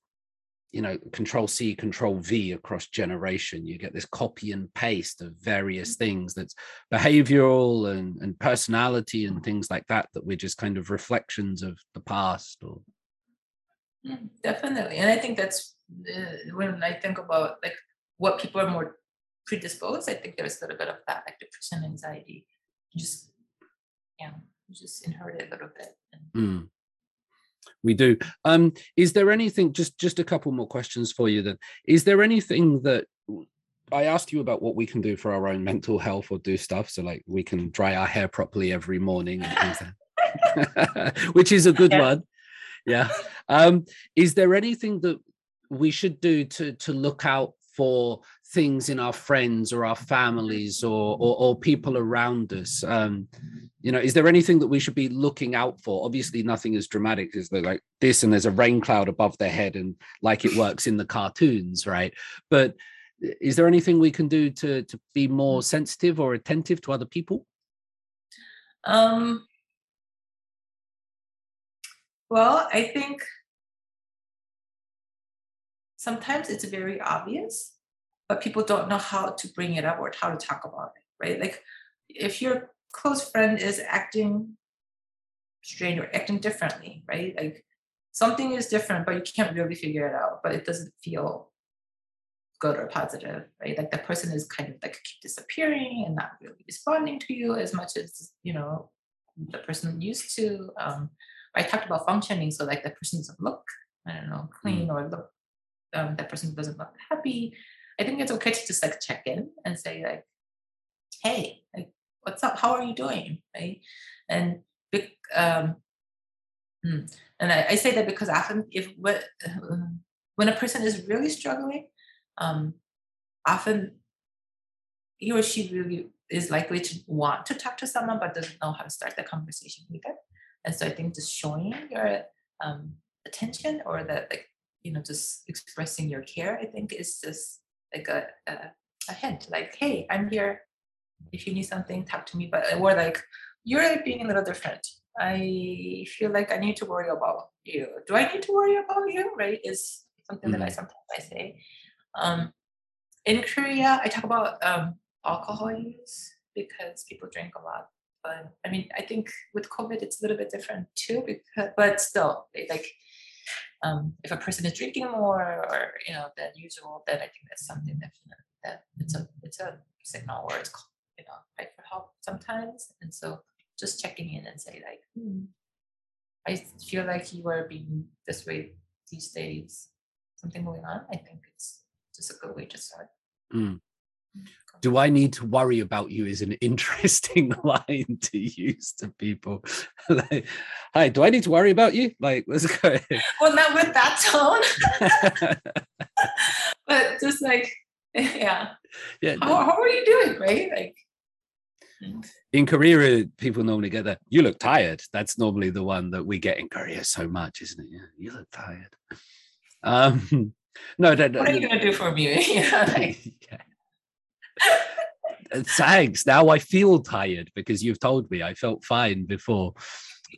you know, control C, control V across generation. You get this copy and paste of various things that's behavioral and personality and things like that, that we're just kind of reflections of the past. Or definitely. And I think that's when I think about like what people are more predisposed, I think there's a little bit of that, like depression, anxiety. You just inherit it a little bit. We do. Is there anything, just a couple more questions for you then. Is there anything that, I asked you about what we can do for our own mental health or do stuff, so like we can dry our hair properly every morning and things like, which is a good one. Yeah. Is there anything that we should do to look out for things in our friends or our families or people around us? You know, is there anything that we should be looking out for? Obviously nothing as dramatic as like this, and there's a rain cloud above their head and like it works in the cartoons, right? But is there anything we can do to be more sensitive or attentive to other people? Well, I think sometimes it's very obvious, but people don't know how to bring it up or how to talk about it, right? Like if your close friend is acting strange or acting differently, right? Like something is different, but you can't really figure it out, but it doesn't feel good or positive, right? Like that person is kind of like keep disappearing and not really responding to you as much as, you know, the person used to. I talked about functioning. So like the person doesn't look, I don't know, clean or look that person doesn't look happy, I think it's okay to just like check in and say like, hey, like, what's up? How are you doing? Right? And I say that because often when a person is really struggling, often he or she really is likely to want to talk to someone but doesn't know how to start the conversation either. And so I think just showing your attention or that, like, you know, just expressing your care, I think is just like a hint, like, hey, I'm here. If you need something, talk to me. But we're like, you're being a little different. I feel like I need to worry about you. Do I need to worry about you? Right? Is something that I sometimes say. In Korea, I talk about alcohol use because people drink a lot. But I mean, I think with COVID, it's a little bit different too. But still, like, if a person is drinking more or than usual, then I think that's something that it's a signal or it's called, right for help sometimes. And so just checking in and say like, I feel like you are being this way these days, something going on. I think it's just a good way to start. Do I need to worry about you is an interesting line to use to people. Like, hi, do I need to worry about you? Like, let's go. Well, not with that tone, but just like, yeah. How are you doing, right? Like, in Korea, people normally get that. You look tired. That's normally the one that we get in Korea so much, isn't it? Yeah, you look tired. No. What are you gonna do for me? Thanks. Now I feel tired because you've told me. I felt fine before.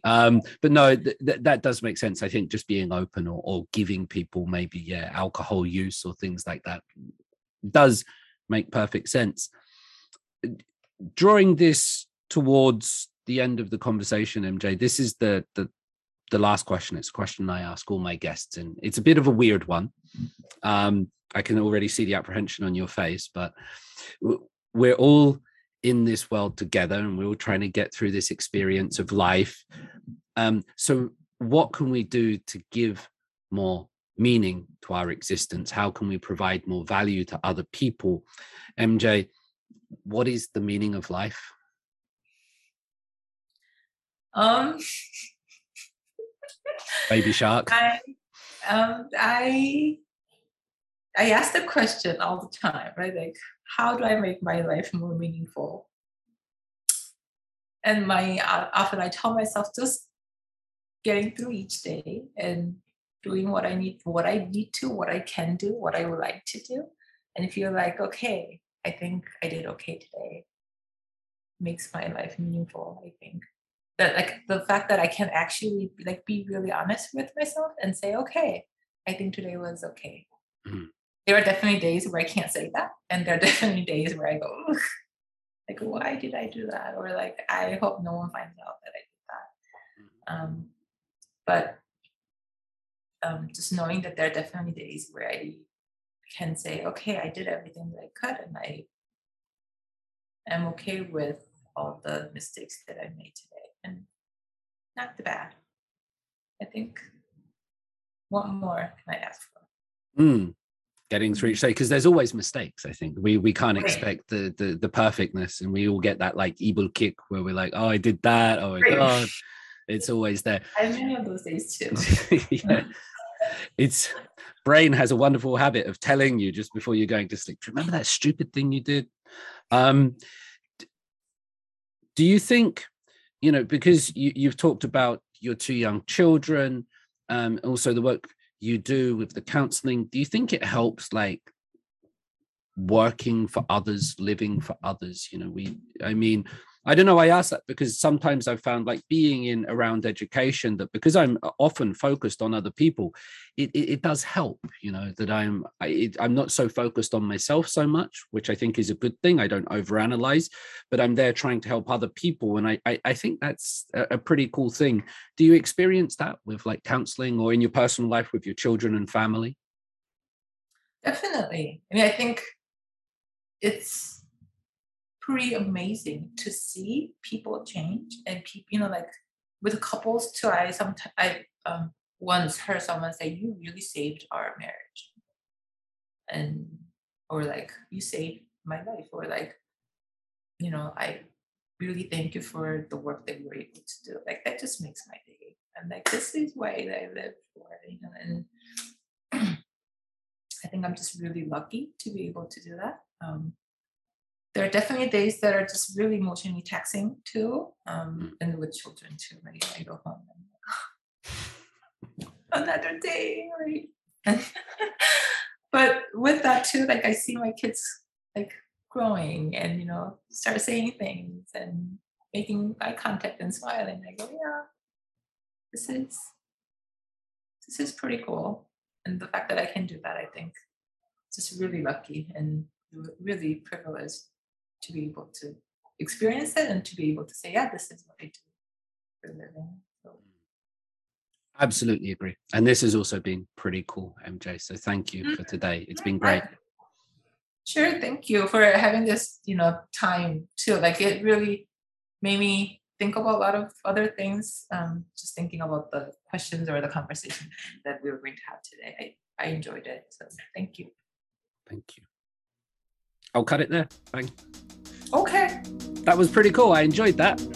But no, that does make sense. I think just being open or giving people maybe alcohol use or things like that does make perfect sense. Drawing this towards the end of the conversation, MJ, this is the last question. It's a question I ask all my guests, and it's a bit of a weird one. I can already see the apprehension on your face, but we're all in this world together and we're all trying to get through this experience of life. So what can we do to give more meaning to our existence? How can we provide more value to other people? MJ, what is the meaning of life? Baby shark. I ask the question all the time, right? Like, how do I make my life more meaningful? And often I tell myself just getting through each day and doing what I need to, what I can do, what I would like to do, and feel like, okay, I think I did okay today. Makes my life meaningful, I think. That, like, the fact that I can actually like be really honest with myself and say, okay, I think today was okay. Mm-hmm. There are definitely days where I can't say that. And there are definitely days where I go, like, why did I do that? Or like, I hope no one finds out that I did that. But just knowing that there are definitely days where I can say, okay, I did everything that I could. And I am okay with all the mistakes that I made today. And not too bad. I think, what more can I ask for? Getting through each day, because there's always mistakes. I think we can't expect the perfectness, and we all get that like evil kick where we're like, oh, I did that, oh my god, it's always there. I've been on those days too. It's brain has a wonderful habit of telling you just before you're going to sleep, remember that stupid thing you did. Do you think, because you've talked about your two young children, also the work you do with the counseling, do you think it helps like working for others, living for others? I don't know, I ask that because sometimes I've found like being in around education that because I'm often focused on other people, it does help, that I'm not so focused on myself so much, which I think is a good thing. I don't overanalyze, but I'm there trying to help other people. And I think that's a pretty cool thing. Do you experience that with like counseling or in your personal life with your children and family? Definitely. I mean, I think it's pretty amazing to see people change and people, like with couples too. I once heard someone say, you really saved our marriage. and or like, you saved my life, or like, you know, I really thank you for the work that we were able to do. Like, that just makes my day. I'm like, this is why I live for, you know. And I think I'm just really lucky to be able to do that. There are definitely days that are just really emotionally taxing too, and with children too. Like, I go home and another day, right? But with that too, like, I see my kids like growing and, you know, start saying things and making eye contact and smiling. I go, yeah, this is pretty cool. And the fact that I can do that, I think, just really lucky and really privileged to be able to experience it and to be able to say, yeah, this is what I do for a living. So. Absolutely agree. And this has also been pretty cool, MJ. So thank you for today. It's been great. Sure. Thank you for having this, you know, time too. Like, it really made me think about a lot of other things. Just thinking about the questions or the conversation that we were going to have today. I enjoyed it. So thank you. Thank you. I'll cut it there. Bang. Okay. That was pretty cool. I enjoyed that.